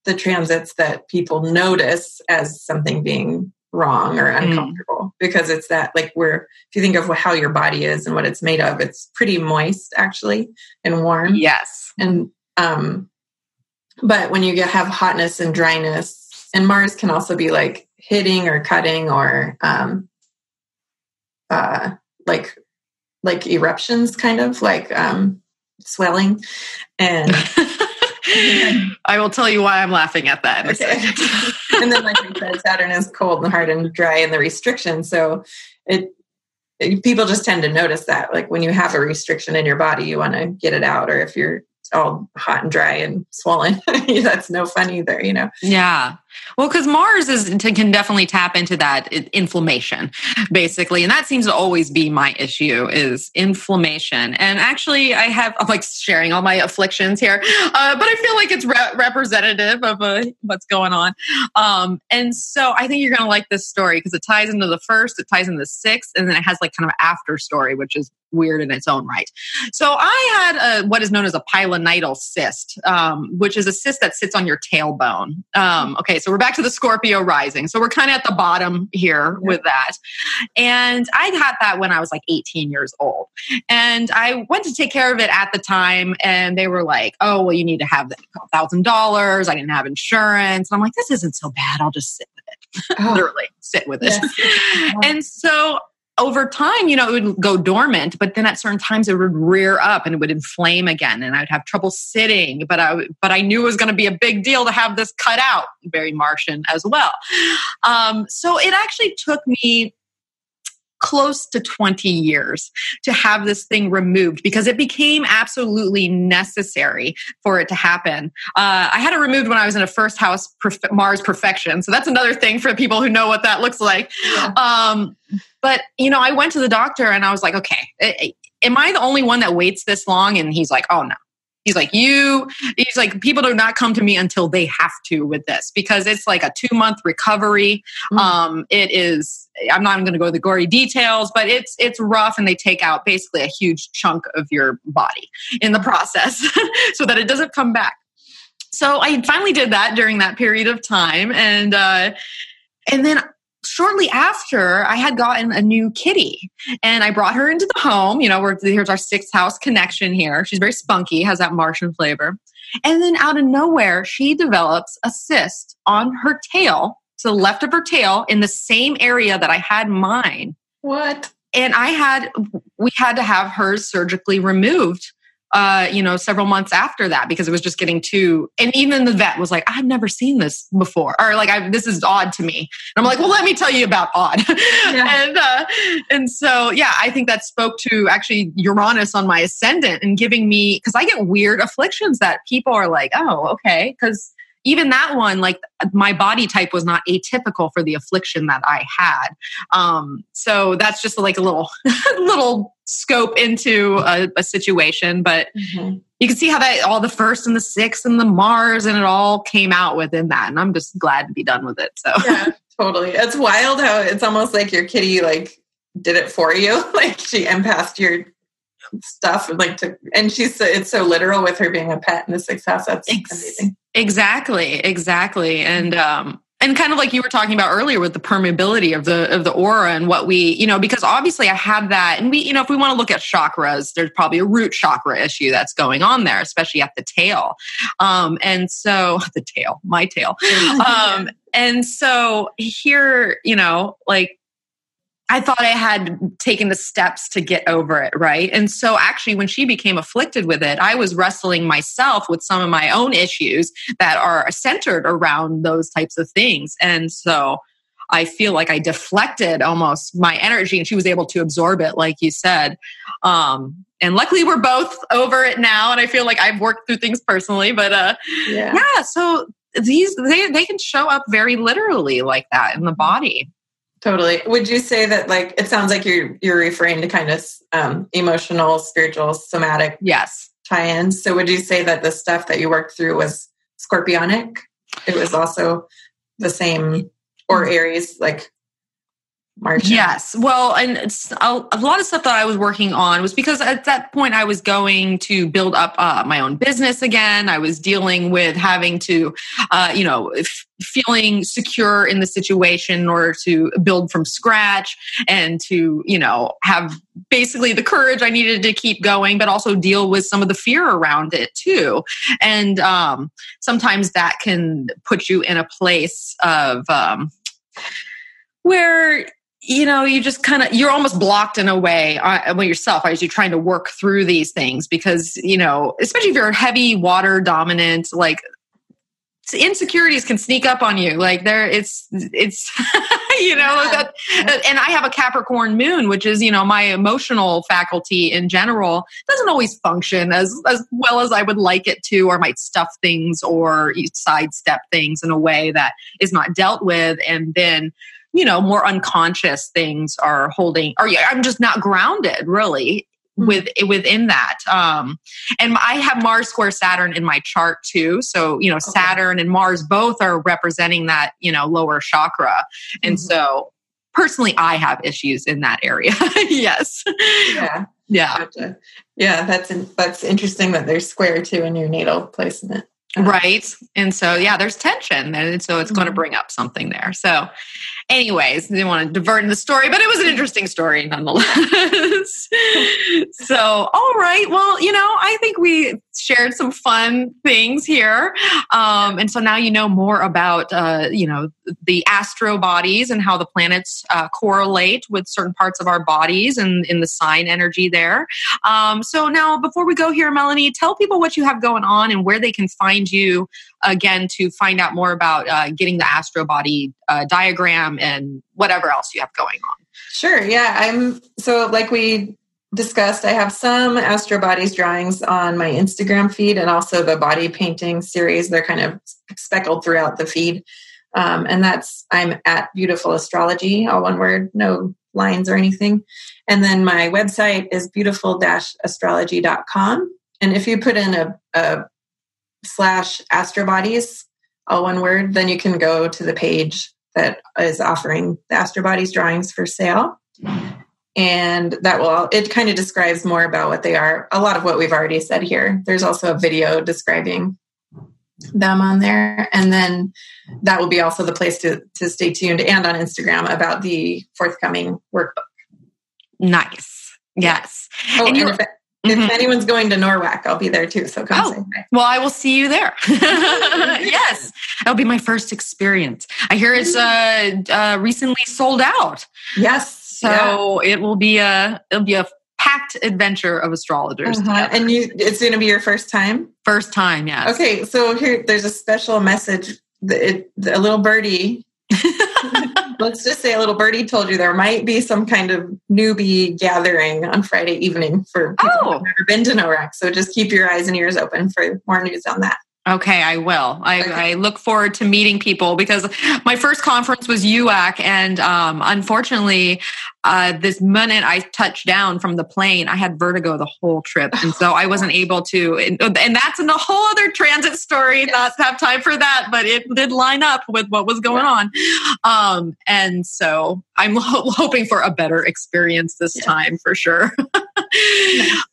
the transits that people notice as something being wrong or uncomfortable. Mm. Because it's that, like, we're, if you think of how your body is and what it's made of, it's pretty moist, actually, and warm. Yes. And, um... but when you get, have hotness and dryness, and Mars can also be like hitting or cutting or um, uh, like like eruptions, kind of like um, swelling. And I will tell you why I'm laughing at that. In okay. a second. And then, like we said, Saturn is cold and hard and dry, and the restriction. So it, it people just tend to notice that, like when you have a restriction in your body, you want to get it out, or if you're all hot and dry and swollen. That's no fun either, you know? Yeah. Well, because Mars is can definitely tap into that inflammation, basically. And that seems to always be my issue is inflammation. And actually, I have, I'm like sharing all my afflictions here, uh, but I feel like it's re- representative of uh, what's going on. Um, and so I think you're going to like this story because it ties into the first, it ties into the sixth, and then it has like kind of an after story, which is weird in its own right. So I had a, what is known as a pilonidal cyst, um, which is a cyst that sits on your tailbone. Um, okay, so So we're back to the Scorpio rising. So we're kind of at the bottom here yeah. with that. And I got that when I was like eighteen years old. And I went to take care of it at the time. And they were like, oh, well, you need to have a thousand dollars. I didn't have insurance. And I'm like, this isn't so bad. I'll just sit with it. Oh. Literally sit with it. Yes. And so over time, you know, it would go dormant, but then at certain times it would rear up and it would inflame again, and I'd have trouble sitting. But I, but I knew it was going to be a big deal to have this cut out, very Martian as well. Um, so it actually took me close to twenty years to have this thing removed because it became absolutely necessary for it to happen. Uh, I had it removed when I was in a first house perf- Mars perfection, so that's another thing for people who know what that looks like. Yeah. Um, But, you know, I went to the doctor and I was like, okay, am I the only one that waits this long? And he's like, oh, no. He's like, you, he's like, people do not come to me until they have to with this because it's like a two month recovery. Mm-hmm. Um, it is, I'm not going to go into the gory details, but it's, it's rough, and they take out basically a huge chunk of your body in the process so that it doesn't come back. So I finally did that during that period of time. And, uh, and then shortly after, I had gotten a new kitty, and I brought her into the home. You know, we're, here's our sixth house connection here. She's very spunky, has that Martian flavor. And then out of nowhere, she develops a cyst on her tail, to the left of her tail, in the same area that I had mine. What? And I had, we had to have hers surgically removed. Uh, you know, several months after that, because it was just getting too, and even the vet was like, I've never seen this before. Or like, I, this is odd to me. And I'm like, well, let me tell you about odd. Yeah. and, uh, and so, yeah, I think that spoke to actually Uranus on my ascendant and giving me, cause I get weird afflictions that people are like, oh, okay. Cause even that one, like my body type was not atypical for the affliction that I had. Um, so that's just like a little, little scope into a, a situation. But mm-hmm. you can see how that all the first and the sixth and the Mars and it all came out within that. And I'm just glad to be done with it. So yeah, totally. It's wild how it's almost like your kitty like did it for you. Like she empathed your stuff and like to, and she's so, it's so literal with her being a pet in the sixth house. That's Ex- amazing. Exactly, exactly. And um, and kind of like you were talking about earlier with the permeability of the of the aura and what we, you know, because obviously I have that. And we, you know, if we want to look at chakras, there's probably a root chakra issue that's going on there, especially at the tail. Um, and so the tail, my tail. Um, and so here, you know, like I thought I had taken the steps to get over it, right? And so actually when she became afflicted with it, I was wrestling myself with some of my own issues that are centered around those types of things. And so I feel like I deflected almost my energy and she was able to absorb it, like you said. Um, and luckily we're both over it now. And I feel like I've worked through things personally, but uh, yeah. yeah, so these they they can show up very literally like that in the body. Totally. Would you say that, like, it sounds like you're you're referring to kind of um, emotional, spiritual, somatic yes. tie-ins. So would you say that the stuff that you worked through was Scorpionic? It was also the same, or Aries, like March? Yes. Well, and it's a, a lot of stuff that I was working on was because at that point I was going to build up uh, my own business again. I was dealing with having to, uh, you know, if, feeling secure in the situation in order to build from scratch and to, you know, have basically the courage I needed to keep going, but also deal with some of the fear around it too. And um, sometimes that can put you in a place of um, where, you know, you just kind of, you're almost blocked in a way uh, well, yourself as you're trying to work through these things because, you know, especially if you're heavy water dominant, like insecurities can sneak up on you. Like there it's, it's, you know, yeah. that, and I have a Capricorn moon, which is, you know, my emotional faculty in general doesn't always function as, as well as I would like it to, or might stuff things or sidestep things in a way that is not dealt with. And then, you know, more unconscious things are holding, or I'm just not grounded really with within that. Um, and I have Mars square Saturn in my chart too. So, you know, okay. Saturn and Mars both are representing that, you know, lower chakra. And mm-hmm. so personally, I have issues in that area. yes. Yeah. Yeah. Gotcha. Yeah. That's, in, that's interesting that they're square too in your natal placement. Right. And so, yeah, there's tension. And so it's mm-hmm. going to bring up something there. So anyways, didn't want to divert in the story, but it was an interesting story nonetheless. So, all right. Well, you know, I think we shared some fun things here. Um, and so now you know more about, uh, you know, the astro bodies and how the planets uh, correlate with certain parts of our bodies and in the sign energy there. Um, so now before we go here, Melanie, tell people what you have going on and where they can find you again to find out more about uh, getting the astro body uh, diagram and whatever else you have going on. Sure. Yeah. I'm so like we discussed, I have some astro bodies drawings on my Instagram feed and also the body painting series. They're kind of speckled throughout the feed. Um, and that's, I'm at Beautiful Astrology, all one word, no lines or anything. And then my website is beautiful dash astrology dot com. And if you put in a, a slash astro bodies, all one word, then you can go to the page that is offering the astro bodies drawings for sale. And that will, it kind of describes more about what they are. A lot of what we've already said here. There's also a video describing them on there. And then that will be also the place to, to stay tuned and on Instagram about the forthcoming workbook. Nice. Yes. Oh, and you and If mm-hmm. anyone's going to NORWAC, I'll be there too. So come oh, say hi. Well, I will see you there. Yes. That'll be my first experience. I hear it's uh, uh, recently sold out. Yes. So yeah. it will be a, it'll be a packed adventure of astrologers. Uh-huh. And you, it's going to be your first time? First time. Yes. Okay. So here, there's a special message. It, a little birdie. Let's just say a little birdie told you there might be some kind of newbie gathering on Friday evening for people oh. who've never been to NORWAC. So just keep your eyes and ears open for more news on that. Okay, I will. I, okay. I look forward to meeting people because my first conference was U A C, and um, unfortunately, uh, this minute I touched down from the plane, I had vertigo the whole trip, and so I wasn't able to. And, and that's in a whole other transit story. Yes. Not to have time for that, but it did line up with what was going yeah. on. Um, and so I'm ho- hoping for a better experience this yeah. time for sure.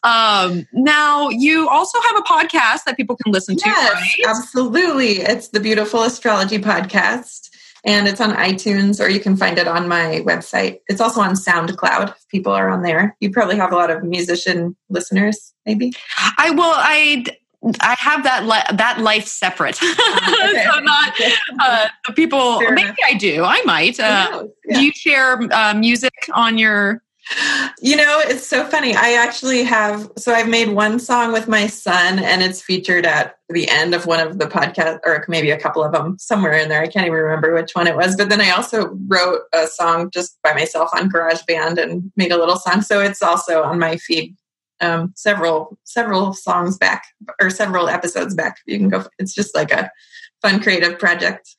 um, now you also have a podcast that people can listen to. Yes, right? Absolutely. It's the Beautiful Astrology Podcast, and it's on iTunes, or you can find it on my website. It's also on SoundCloud. If people are on there. You probably have a lot of musician listeners, maybe. I will. I. I have that li- that life separate. Uh, okay. So not uh, the people. Fair maybe enough. I do. I might. Uh, yeah. Do you share uh, music on your? You know, it's so funny. I actually have, so I've made one song with my son, and it's featured at the end of one of the podcasts, or maybe a couple of them, somewhere in there. I can't even remember which one it was. But then I also wrote a song just by myself on GarageBand and made a little song. So it's also on my feed um, several, several songs back, or several episodes back. You can go, it's just like a fun creative project.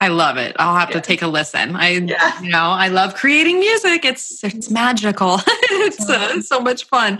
I love it. I'll have yeah. to take a listen. I, yeah. you know, I love creating music. It's it's magical. It's uh, so much fun.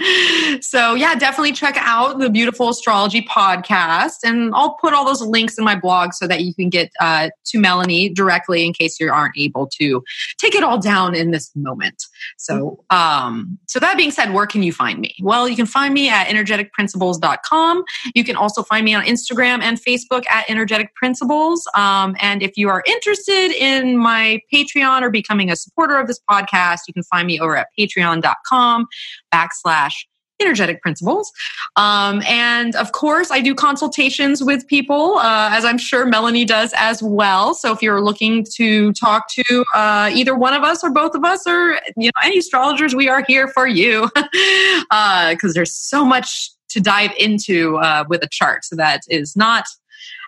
So yeah, definitely check out the Beautiful Astrology Podcast, and I'll put all those links in my blog so that you can get uh, to Melanie directly in case you aren't able to take it all down in this moment. So, um, so that being said, where can you find me? Well, you can find me at energetic principles dot com. You can also find me on Instagram and Facebook at Energetic Principles. Um, and if you are interested in my Patreon or becoming a supporter of this podcast, you can find me over at patreon.com backslash Energetic Principles. Um, and of course, I do consultations with people, uh, as I'm sure Melanie does as well. So if you're looking to talk to uh, either one of us or both of us, or you know, any astrologers, we are here for you because uh, there's so much to dive into uh, with a chart. So that is not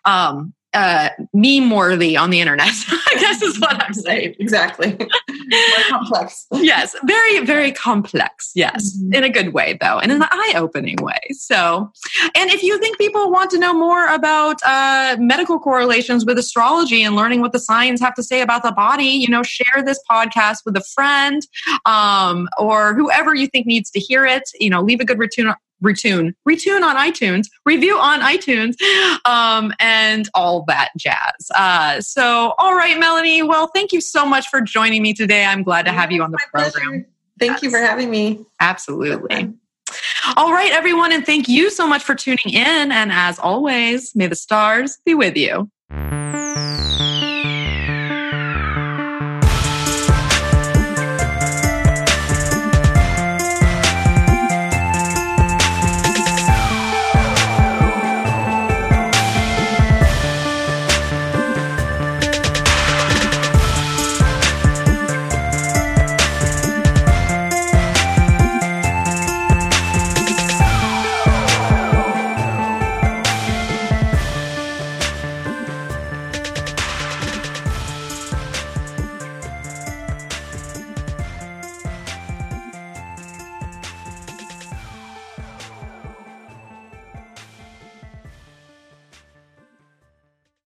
um, uh, meme-worthy on the internet, I guess is what I'm saying. Exactly. More complex. Yes. Very, very complex. Yes. Mm-hmm. In a good way though. And in an eye-opening way. So, and if you think people want to know more about uh, medical correlations with astrology and learning what the signs have to say about the body, you know, share this podcast with a friend um, or whoever you think needs to hear it. You know, leave a good return. Retune, retune on iTunes, review on iTunes, um, and all that jazz. Uh, so, all right, Melanie. Well, thank you so much for joining me today. I'm glad to have you on the program. Pleasure. Thank yes. you for having me. Absolutely. All right, everyone. And thank you so much for tuning in. And as always, may the stars be with you.